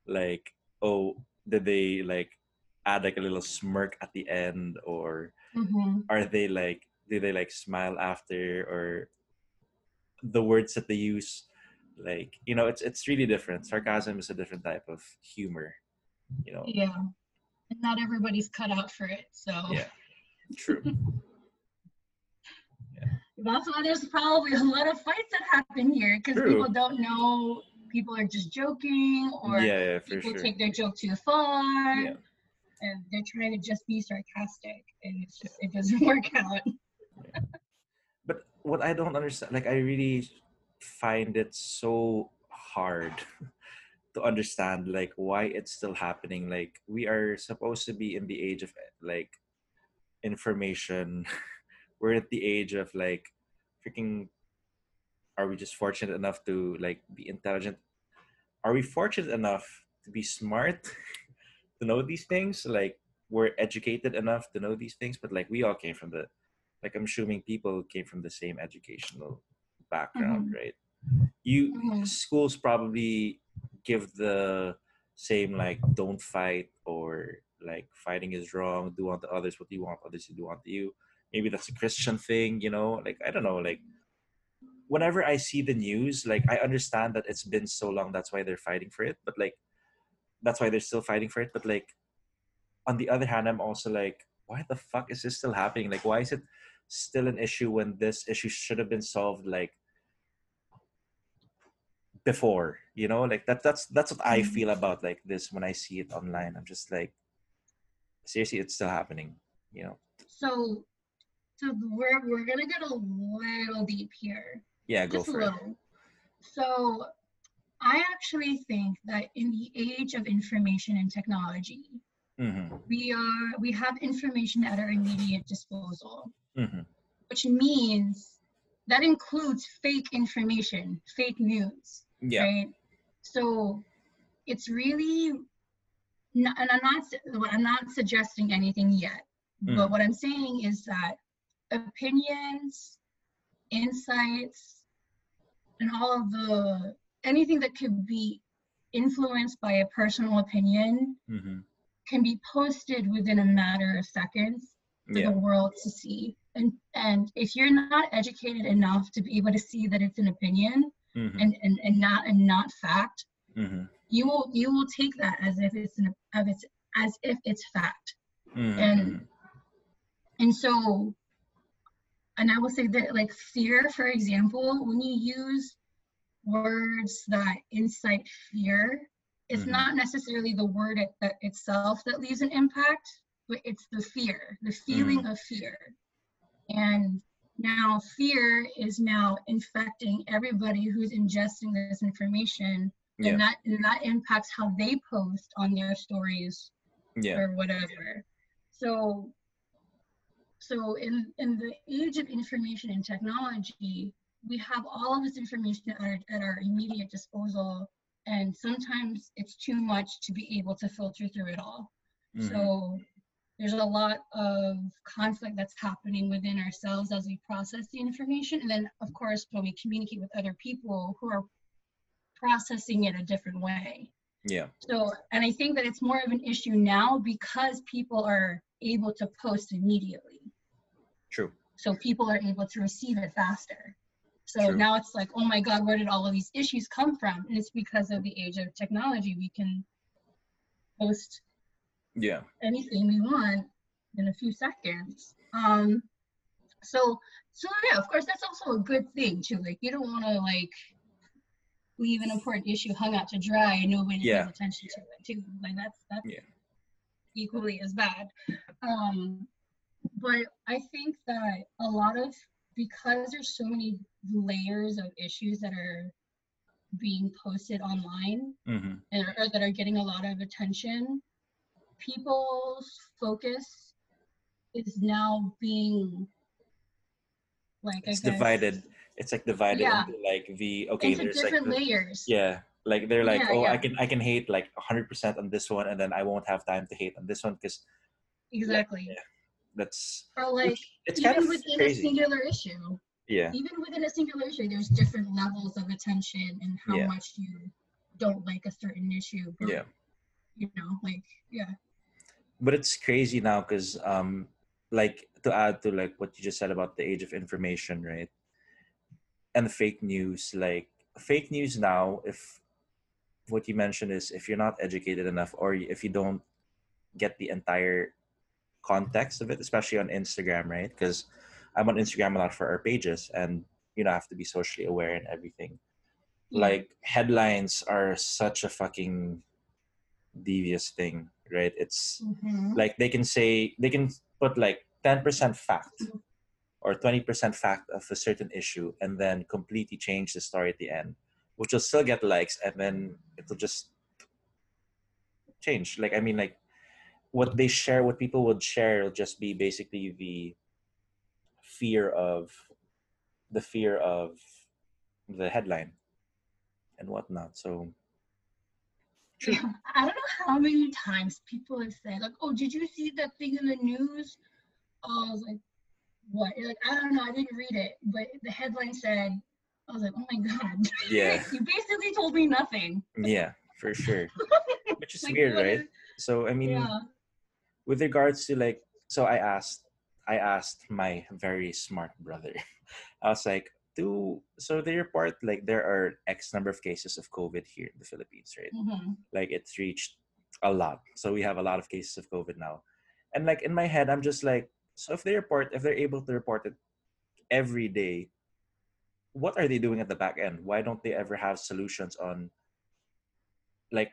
Like, oh, did they like add like a little smirk at the end, or mm-hmm. are they like, do they like smile after, or the words that they use, like, you know, it's it's really different. Sarcasm is a different type of humor, you know. Yeah. And not everybody's cut out for it, so. Yeah, true. Yeah. That's why there's probably a lot of fights that happen here, because people don't know, people are just joking, or yeah, yeah, for people sure. take their joke too far, yeah. and they're trying to just be sarcastic, and it's just, it doesn't work out. Yeah. But what I don't understand, like, I really find it so hard to understand, like, why it's still happening. Like, we are supposed to be in the age of, like, information. We're at the age of, like, freaking, are we just fortunate enough to, like, be intelligent? Are we fortunate enough to be smart to know these things? Like, we're educated enough to know these things, but, like, we all came from the, like, I'm assuming people came from the same educational background, mm-hmm. right? You, mm-hmm. schools probably give the same, like, don't fight, or like fighting is wrong, do unto others what you want others to do unto you. Maybe that's a Christian thing, you know, like, I don't know, like, whenever I see the news, like, I understand that it's been so long, that's why they're fighting for it, but like, that's why they're still fighting for it, but like, on the other hand, I'm also like, why the fuck is this still happening? Like, why is it still an issue when this issue should have been solved, like, before, you know? Like, that that's that's what I feel about, like, this when I see it online. I'm just like, seriously, it's still happening, you know? So so we're we're gonna get a little deep here. Yeah, go just for a little. It. So I actually think that in the age of information and technology, mm-hmm. we are we have information at our immediate disposal, mm-hmm. which means that includes fake information, fake news. Yeah. Right? So it's really, not, and I'm not, I'm not suggesting anything yet, mm. but what I'm saying is that opinions, insights, and all of the, anything that could be influenced by a personal opinion mm-hmm. can be posted within a matter of seconds for yeah. the world to see. And and if you're not educated enough to be able to see that it's an opinion mm-hmm. and, and, and not and not fact, mm-hmm. you will you will take that as if it's an as it's as if it's fact. Mm-hmm. And and so and I will say that, like, fear, for example, when you use words that incite fear, it's mm-hmm. not necessarily the word it, that itself that leaves an impact, but it's the fear, the feeling mm-hmm. of fear. And now fear is now infecting everybody who's ingesting this information, yeah. and that and that impacts how they post on their stories yeah. or whatever. So, so in in the age of information and technology, we have all of this information at our, at our immediate disposal, and sometimes it's too much to be able to filter through it all. Mm-hmm. So there's a lot of conflict that's happening within ourselves as we process the information. And then, of course, when we communicate with other people who are processing it a different way. Yeah. So, and I think that it's more of an issue now because people are able to post immediately. True. So people are able to receive it faster. So True. Now it's like, oh my God, where did all of these issues come from? And it's because of the age of technology. We can post yeah anything we want in a few seconds. um so so yeah, of course, that's also a good thing too. Like, you don't want to like leave an important issue hung out to dry and nobody yeah. pays attention to it too. Like, that's that's yeah. equally as bad. Um but I think that a lot of because there's so many layers of issues that are being posted online mm-hmm. and or that are getting a lot of attention, people's focus is now being like it's I guess, divided. It's like divided yeah. into like the okay. Into there's different like, layers. Yeah. Like they're like, yeah, oh, yeah. I can I can hate like one hundred percent on this one, and then I won't have time to hate on this one because exactly. Yeah, that's or like it's even kind of within crazy. a singular issue. Yeah. Even within a singular issue, there's different levels of attention and how yeah. much you don't like a certain issue. But, yeah. You know, like yeah. But it's crazy now because um, like to add to like what you just said about the age of information, right? And the fake news, like fake news now, if what you mentioned is if you're not educated enough or if you don't get the entire context of it, especially on Instagram, right? Because I'm on Instagram a lot for our pages and, you know, I have to be socially aware and everything. Yeah. Like headlines are such a fucking devious thing, right? It's mm-hmm. like they can say, they can put like ten percent fact or twenty percent fact of a certain issue and then completely change the story at the end, which will still get likes and then it'll just change. Like, I mean, like what they share, what people would share will just be basically the fear of the fear of the headline and whatnot. So yeah, I don't know how many times people have said like, oh, did you see that thing in the news? Oh, I was like, what? You're like, I don't know, I didn't read it, but the headline said, I was like, oh my god. Yeah. You basically told me nothing. Yeah, for sure. Which is like, weird, right? Is... So I mean yeah. with regards to like so I asked I asked my very smart brother. I was like, do so they report like there are X number of cases of COVID here in the Philippines, right? Mm-hmm. Like it's reached a lot. So we have a lot of cases of COVID now. And like in my head, I'm just like, so if they report, if they're able to report it every day, what are they doing at the back end? Why don't they ever have solutions on like,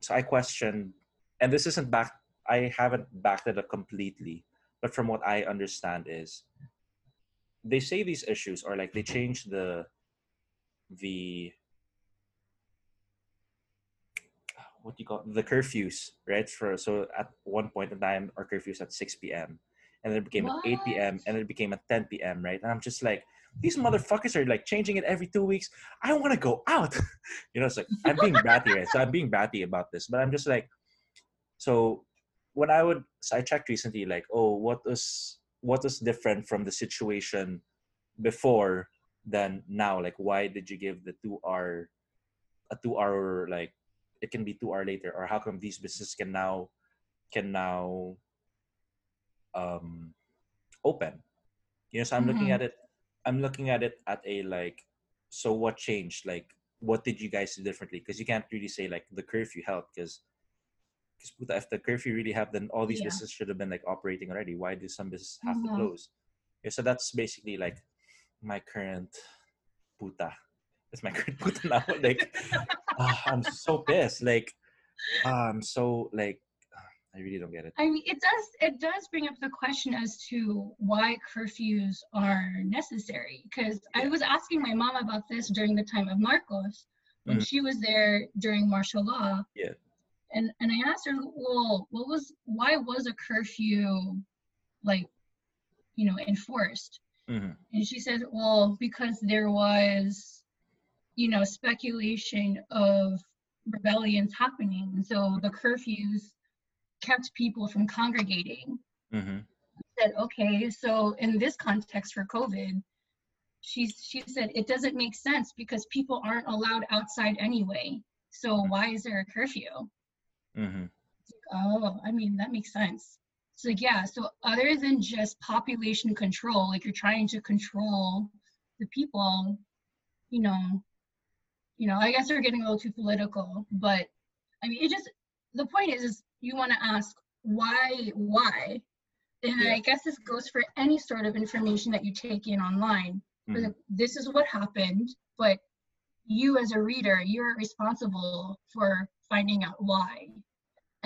so I questioned, and this isn't back, I haven't backed it up completely. But from what I understand is they say these issues or like they change the, the, what do you call it? The curfews, right? For, so at one point in time, our curfews at six p.m. and then it became what? at eight p.m. and then it became at ten p.m. right? And I'm just like, these motherfuckers are like changing it every two weeks. I want to go out. You know, it's like, I'm being bratty, right? So I'm being bratty about this, but I'm just like, so when I would, so I checked recently, like, oh, what was, what was different from the situation before than now? Like, why did you give the two hour, a two hour, like, it can be two hour later, or how come these businesses can now, can now um, open? You know, so I'm mm-hmm. looking at it, I'm looking at it at a, like, so what changed? Like, what did you guys do differently? Because you can't really say, like, the curfew helped, because Because if the curfew really happened, then all these yeah. businesses should have been like operating already. Why do some businesses have mm-hmm. to close? Yeah, so that's basically like my current puta. That's my current puta now. Like, uh, I'm so pissed. Like, uh, I'm so like, uh, I really don't get it. I mean, it does it does bring up the question as to why curfews are necessary. Because yeah. I was asking my mom about this during the time of Marcos when mm-hmm. she was there during martial law. Yeah. And and I asked her, well, what was, why was a curfew, like, you know, enforced? Mm-hmm. And she said, well, because there was, you know, speculation of rebellions happening. So the curfews kept people from congregating. Mm-hmm. I said, okay, so in this context for COVID, she, she said, it doesn't make sense because people aren't allowed outside anyway. So mm-hmm. why is there a curfew? Mm-hmm. Oh, I mean, that makes sense. So yeah, so other than just population control, like you're trying to control the people, you know, you know, I guess we're getting a little too political, but I mean, it just, the point is, is you want to ask why, why? And yeah. I guess this goes for any sort of information that you take in online. Mm-hmm. This is what happened, but you as a reader, you're responsible for finding out why.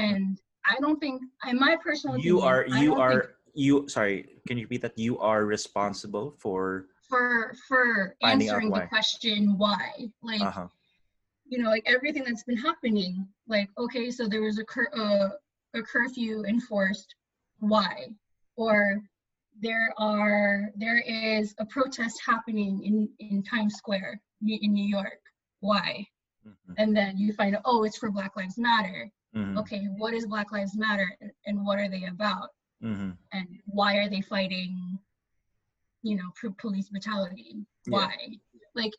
And I don't think, in my personal opinion, you are you are you sorry, can you repeat that? You are responsible for for for answering the question why, like uh-huh. you know, like everything that's been happening. Like, okay, so there was a cur- uh, a curfew enforced. Why? Or there are there is a protest happening in, in Times Square in New York. Why? Mm-hmm. And then you find out, oh, it's for Black Lives Matter. Mm-hmm. Okay, what is Black Lives Matter and, and what are they about? Mm-hmm. And why are they fighting, you know, pro- police brutality? Why? Yeah. Like,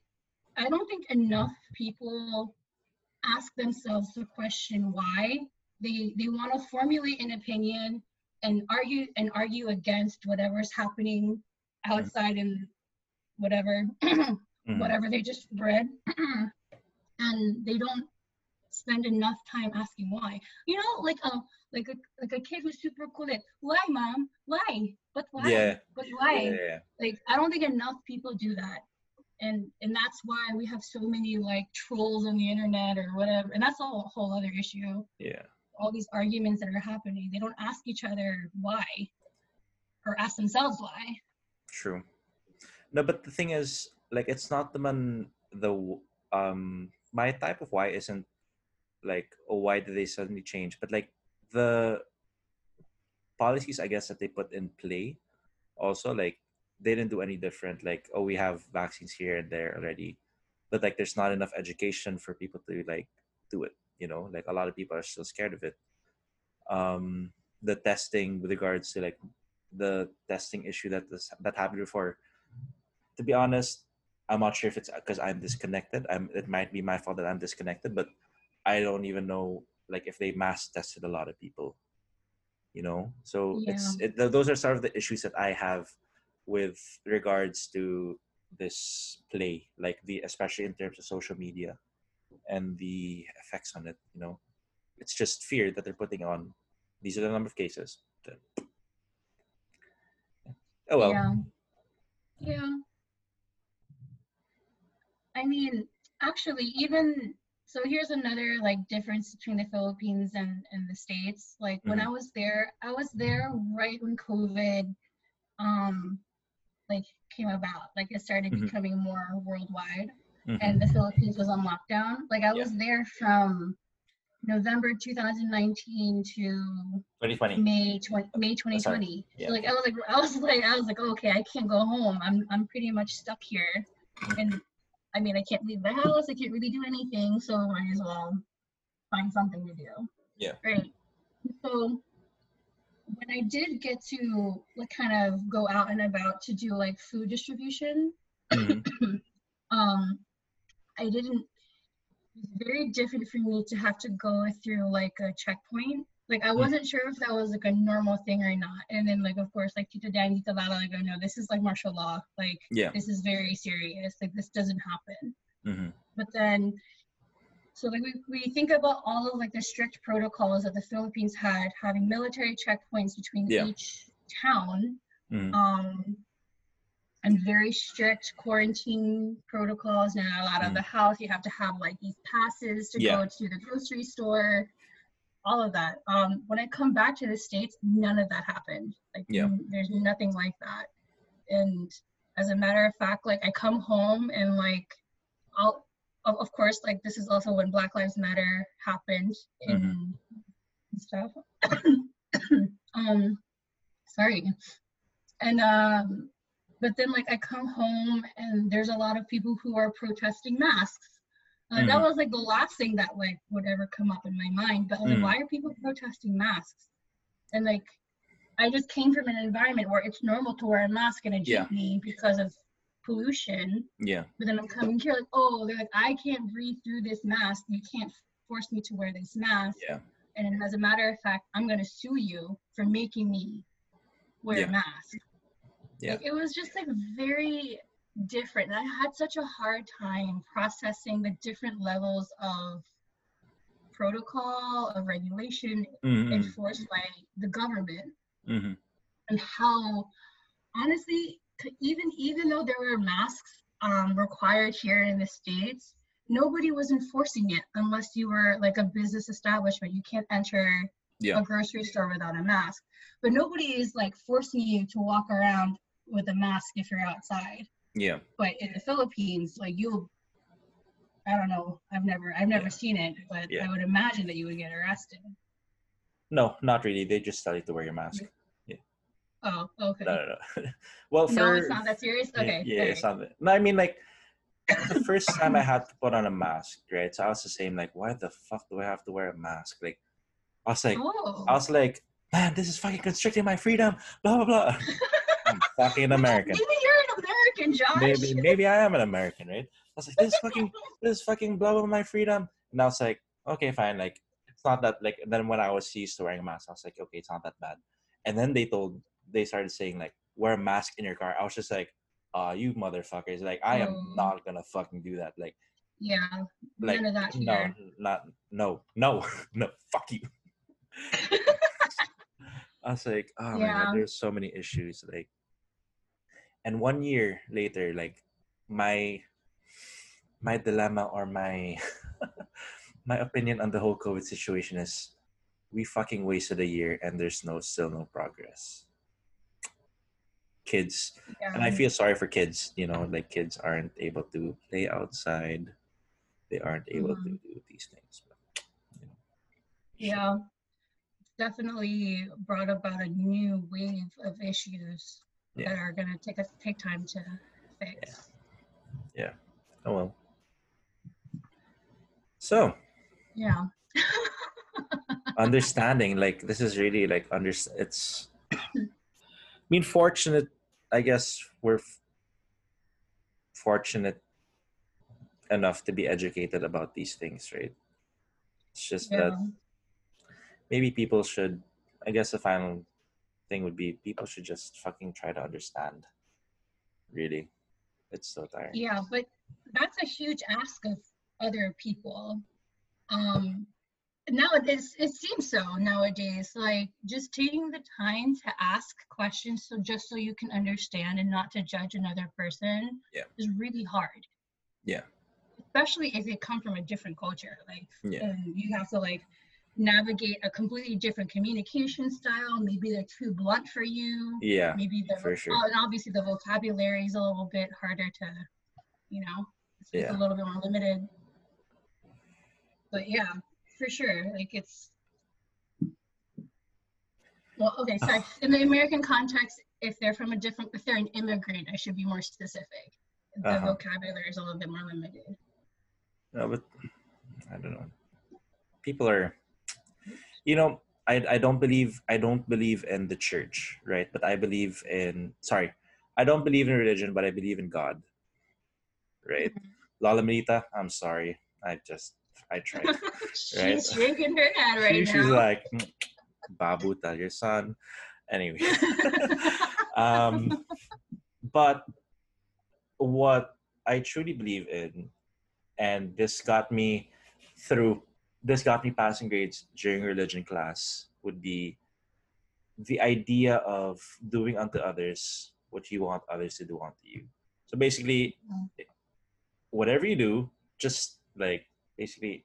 I don't think enough people ask themselves the question why. They they want to formulate an opinion and argue and argue against whatever's happening outside mm-hmm. and whatever mm-hmm. whatever they just read. And they don't spend enough time asking why. You know, like a like a like a kid who's super cool. Like, why, mom? Why? But why? Yeah. But why? Yeah, yeah, yeah. Like, I don't think enough people do that, and and that's why we have so many like trolls on the internet or whatever. And that's a whole, whole other issue. Yeah. All these arguments that are happening, they don't ask each other why, or ask themselves why. True. No, but the thing is, like, it's not the man the um my type of why isn't. Like, oh, why did they suddenly change? But like the policies, I guess, that they put in play also, like, they didn't do any different. Like, oh, we have vaccines here and there already, but like there's not enough education for people to like do it, you know? Like, a lot of people are still scared of it. Um, the testing with regards to like the testing issue that this, that happened before, to be honest, I'm not sure if it's because I'm disconnected. I'm, it might be my fault that I'm disconnected, but I don't even know, like, if they mass tested a lot of people, you know? So yeah. it's it, th- those are sort of the issues that I have with regards to this play, like the, especially in terms of social media and the effects on it, you know? It's just fear that they're putting on. These are the number of cases. Oh, well. Yeah. Yeah. I mean, actually, even... So here's another like difference between the Philippines and, and the States. Like mm-hmm. when I was there, I was there right when COVID um, like came about. Like it started mm-hmm. becoming more worldwide mm-hmm. and the Philippines was on lockdown. Like I yeah. was there from November twenty nineteen to twenty twenty. May twenty, May twenty twenty. Yeah. So like I was like I was like I was like okay, I can't go home. I'm I'm pretty much stuck here. And I mean, I can't leave the house. I can't really do anything. So I might as well find something to do. Yeah. Right. So when I did get to like kind of go out and about to do like food distribution, mm-hmm. um, I didn't. It was very different for me to have to go through like a checkpoint. Like I wasn't sure if that was like a normal thing or not. And then like, of course, like Tita Dan, Tita Lala, like, oh no, this is like martial law. Like yeah. this is very serious. Like this doesn't happen. Mm-hmm. But then, so like we, we think about all of like the strict protocols that the Philippines had, having military checkpoints between yeah. each town, mm-hmm. um, and very strict quarantine protocols. Now a lot mm-hmm. of the house, you have to have like these passes to yeah. go to the grocery store. All of that. Um, when I come back to the States, none of that happened. Like, yeah. there's nothing like that. And as a matter of fact, like, I come home and, like, I'll, of, of course, like, this is also when Black Lives Matter happened and mm-hmm. stuff. um, sorry. And, um, but then, like, I come home and there's a lot of people who are protesting masks. Uh, mm-hmm. That was like the last thing that like would ever come up in my mind. But like, mm-hmm. why are people protesting masks? And like, I just came from an environment where it's normal to wear a mask in a jeepney yeah. because of pollution. Yeah. But then I'm coming here like, oh, they're like, I can't breathe through this mask. You can't force me to wear this mask. Yeah. And as a matter of fact, I'm gonna sue you for making me wear yeah. a mask. Yeah. Like, it was just like very different. And I had such a hard time processing the different levels of protocol, of regulation mm-hmm. enforced by the government, mm-hmm. and how, honestly, even even though there were masks um, required here in the States, nobody was enforcing it unless you were like a business establishment. You can't enter yeah. a grocery store without a mask. But nobody is like forcing you to walk around with a mask if you're outside. Yeah. But in the Philippines, like you, I don't know. I've never, I've never yeah. seen it, but yeah. I would imagine that you would get arrested. No, not really. They just tell you to wear your mask. Yeah. Oh, okay. No, no, no. well, for, no, it's not that serious. Okay. Yeah, yeah it's not. No, I mean, like the first time I had to put on a mask, right? So I was the same. Like, why the fuck do I have to wear a mask? Like, I was like, oh. I was like, man, this is fucking constricting my freedom. Blah blah blah. I'm fucking American. Maybe you're an American, Josh. Maybe, maybe I am an American, right? I was like, this is fucking, this is fucking blah blah my freedom. And I was like, okay, fine, like. Not that like then when I was used to wearing a mask, I was like, okay, it's not that bad. And then they told they started saying like wear a mask in your car. I was just like, uh you motherfuckers, like I am oh. not gonna fucking do that. Like yeah, like, none of that no, here. Not no, no, no, fuck you. I was like, oh yeah. my god, there's so many issues. Like and one year later, like my my dilemma or my my opinion on the whole COVID situation is we fucking wasted a year and there's no still no progress. Kids. Yeah. And I feel sorry for kids, you know, like kids aren't able to play outside. They aren't able mm-hmm. to do these things. But, you know, yeah. Sure. Definitely brought about a new wave of issues yeah. that are going to take us take time to fix. Yeah. yeah. Oh, well. So. Yeah. Understanding, like, this is really, like, under, it's, I mean, fortunate, I guess we're f- fortunate enough to be educated about these things, right? It's just yeah. that maybe people should, I guess the final thing would be people should just fucking try to understand, really. It's so tiring. Yeah, but that's a huge ask of other people. Um, nowadays, it seems so nowadays, like just taking the time to ask questions so just so you can understand and not to judge another person yeah. is really hard. Yeah. Especially if they come from a different culture. Like yeah. and you have to like navigate a completely different communication style. Maybe they're too blunt for you. Yeah. Maybe the for sure. and obviously the vocabulary is a little bit harder to, you know, it's yeah. a little bit more limited. But yeah, for sure. Like it's, well, okay. So oh. in the American context, if they're from a different, if they're an immigrant, I should be more specific. The uh-huh. vocabulary is a little bit more limited. No, but I don't know. People are, you know, I I don't believe, I don't believe in the church, right? But I believe in, sorry, I don't believe in religion, but I believe in God, right? Mm-hmm. Lola Milita, I'm sorry. I just, I tried. She's right? shaking her head right she, now. She's like, Babu, tell your son. Anyway. um, but what I truly believe in, and this got me through, this got me passing grades during religion class, would be the idea of doing unto others what you want others to do unto you. So basically, whatever you do, just like, basically,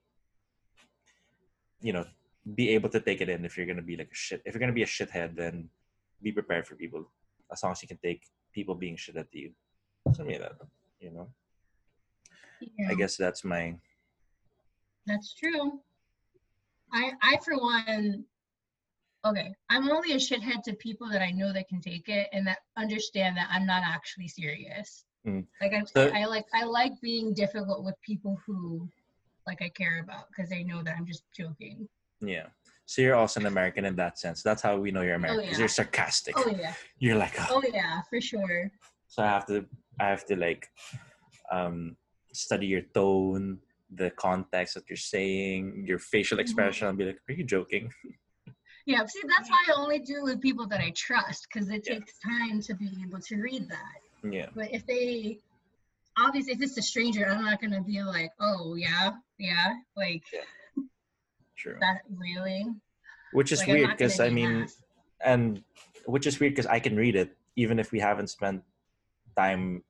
you know, be able to take it in. If you're gonna be like a shit, if you're gonna be a shithead, then be prepared for people. As long as you can take people being shit at you, something like that. You know. Yeah. I guess that's my. That's true. I I for one, okay, I'm only a shithead to people that I know that can take it and that understand that I'm not actually serious. Mm. Like I, so, I like I like being difficult with people who. Like I care about because they know that I'm just joking. Yeah. So you're also an American in that sense. That's how we know you're American. Oh, yeah. You're sarcastic. Oh yeah. You're like. Oh. oh yeah, for sure. So I have to, I have to like, um, study your tone, the context that you're saying, your facial expression, mm-hmm. and be like, are you joking? Yeah. See, that's why I only do with people that I trust because it yeah. takes time to be able to read that. Yeah. But if they. Obviously, if it's a stranger, I'm not gonna be like, "Oh yeah, yeah," like. Yeah. True. That really. Which is like, weird because I mean, that. and which is weird because I can read it even if we haven't spent time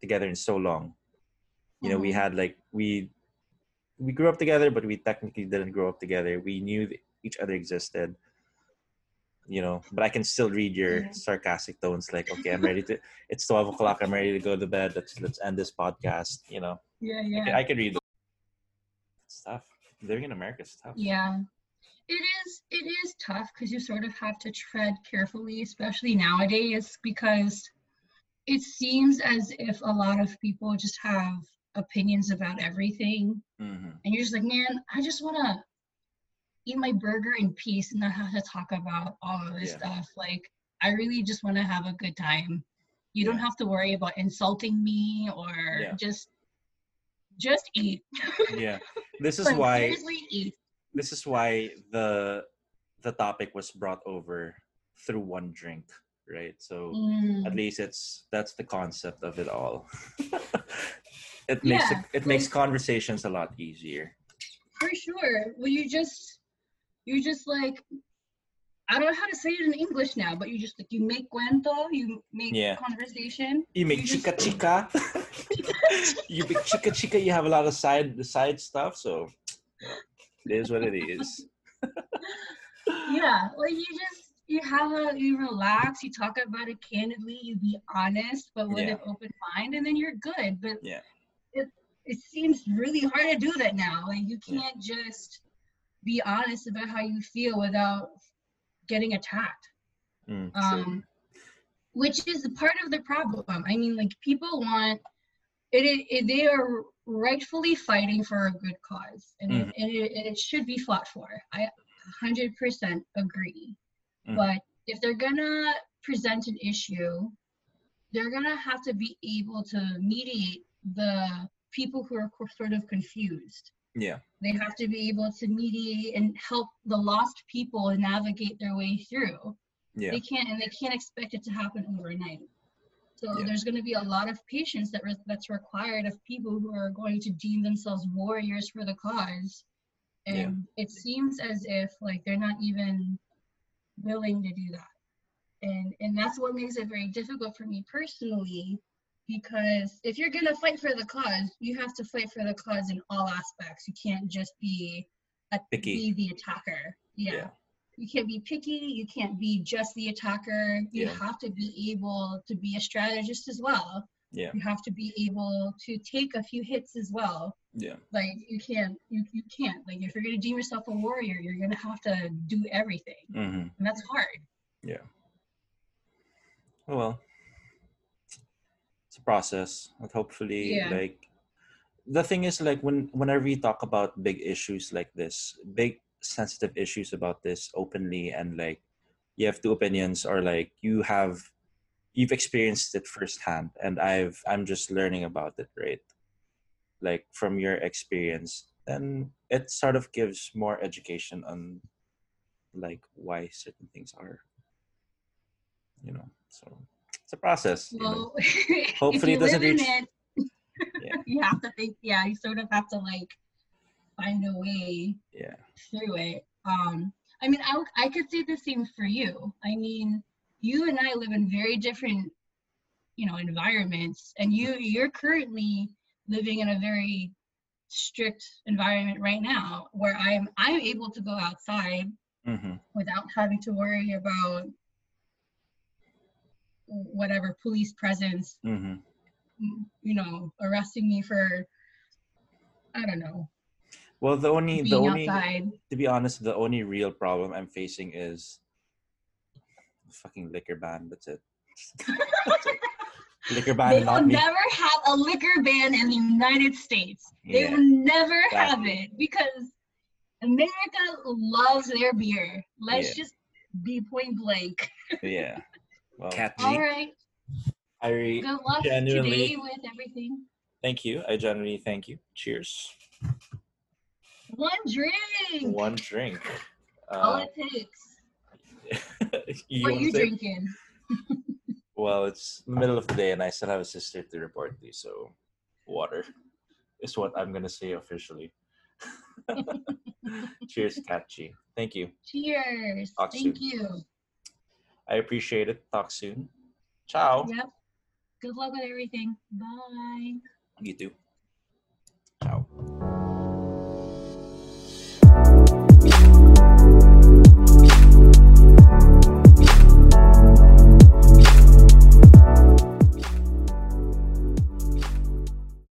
together in so long. You mm-hmm. know, we had like we we grew up together, but we technically didn't grow up together. We knew each other existed, you know. But I can still read your sarcastic tones, like, okay, I'm ready to, it's twelve o'clock, I'm ready to go to bed, let's let's end this podcast, you know. Yeah, yeah. I can, I can read it. It's tough. Living in America is tough. Yeah. It is, it is tough because you sort of have to tread carefully, especially nowadays, because it seems as if a lot of people just have opinions about everything. Mm-hmm. And you're just like, man, I just want to eat my burger in peace and not have to talk about all of this yeah. stuff. Like, I really just want to have a good time. You yeah. don't have to worry about insulting me or yeah. just, just eat. Yeah. This is why, eat. This is why the, the topic was brought over through One Drink. Right. So mm. at least it's, that's the concept of it all. It makes, yeah, it, it makes conversations a lot easier. For sure. Well, you just, you just like, I don't know how to say it in English now, but you just like, you make cuento, you make yeah. conversation. You make you chica just, chica. You make chica chica, you have a lot of side, the side stuff. So it is what it is. Yeah. Like you just, you have a, you relax, you talk about it candidly, you be honest, but with yeah. an open mind, and then you're good. But yeah. it it seems really hard to do that now. Like you can't yeah. just be honest about how you feel without getting attacked. Mm, um, which is part of the problem. I mean, like people want, it, it, it they are rightfully fighting for a good cause, and, mm. it, and, it, and it should be fought for. I one hundred percent agree. But if they're gonna present an issue, they're gonna have to be able to mediate the people who are sort of confused. Yeah. They have to be able to mediate and help the lost people navigate their way through. Yeah. They can't, and they can't expect it to happen overnight. So yeah. there's gonna be a lot of patience that re- that's required of people who are going to deem themselves warriors for the cause. And yeah. it seems as if like they're not even willing to do that, and and that's what makes it very difficult for me personally, because if you're gonna fight for the cause, you have to fight for the cause in all aspects. You can't just be a picky. Be the attacker. Yeah. yeah you can't be picky, you can't be just the attacker. You yeah. have to be able to be a strategist as well. Yeah you have to be able to take a few hits as well. Yeah like you can't you, you can't like if you're gonna deem yourself a warrior, you're gonna have to do everything. Mm-hmm. And that's hard. Yeah well, it's a process, and hopefully yeah. like the thing is, like when whenever we talk about big issues like this, big sensitive issues about this openly, and like you have two opinions, or like you have you've experienced it firsthand, and I've, I'm just learning about it, right? Like from your experience, then it sort of gives more education on like why certain things are, you know, so it's a process. Well, you know? Hopefully it doesn't reach. It, yeah. You have to think, yeah, you sort of have to like find a way yeah. through it. Um, I mean, I, I could say the same for you. I mean, you and I live in very different, you know, environments, and you, you're currently living in a very strict environment right now, where I'm, I'm able to go outside mm-hmm. without having to worry about whatever police presence, mm-hmm. you know, arresting me for, I don't know. Well, the only, the only, outside. To be honest, the only real problem I'm facing is fucking liquor ban. That's it. Liquor ban. They will never me. have a liquor ban in the United States. They yeah, will never exactly. have it, because America loves their beer. Let's yeah. just be point blank. Yeah. Well, all right. I re- Good luck today with everything. Thank you. I genuinely thank you. Cheers. One drink. One drink. Uh, All it takes. You what are you say? Drinking? Well, it's the middle of the day, and I still have a sister to report to, so water is what I'm gonna say officially. Cheers, Katchi. Thank you. Cheers. Talk Thank soon. you. I appreciate it. Talk soon. Ciao. Yep. Good luck with everything. Bye. You too.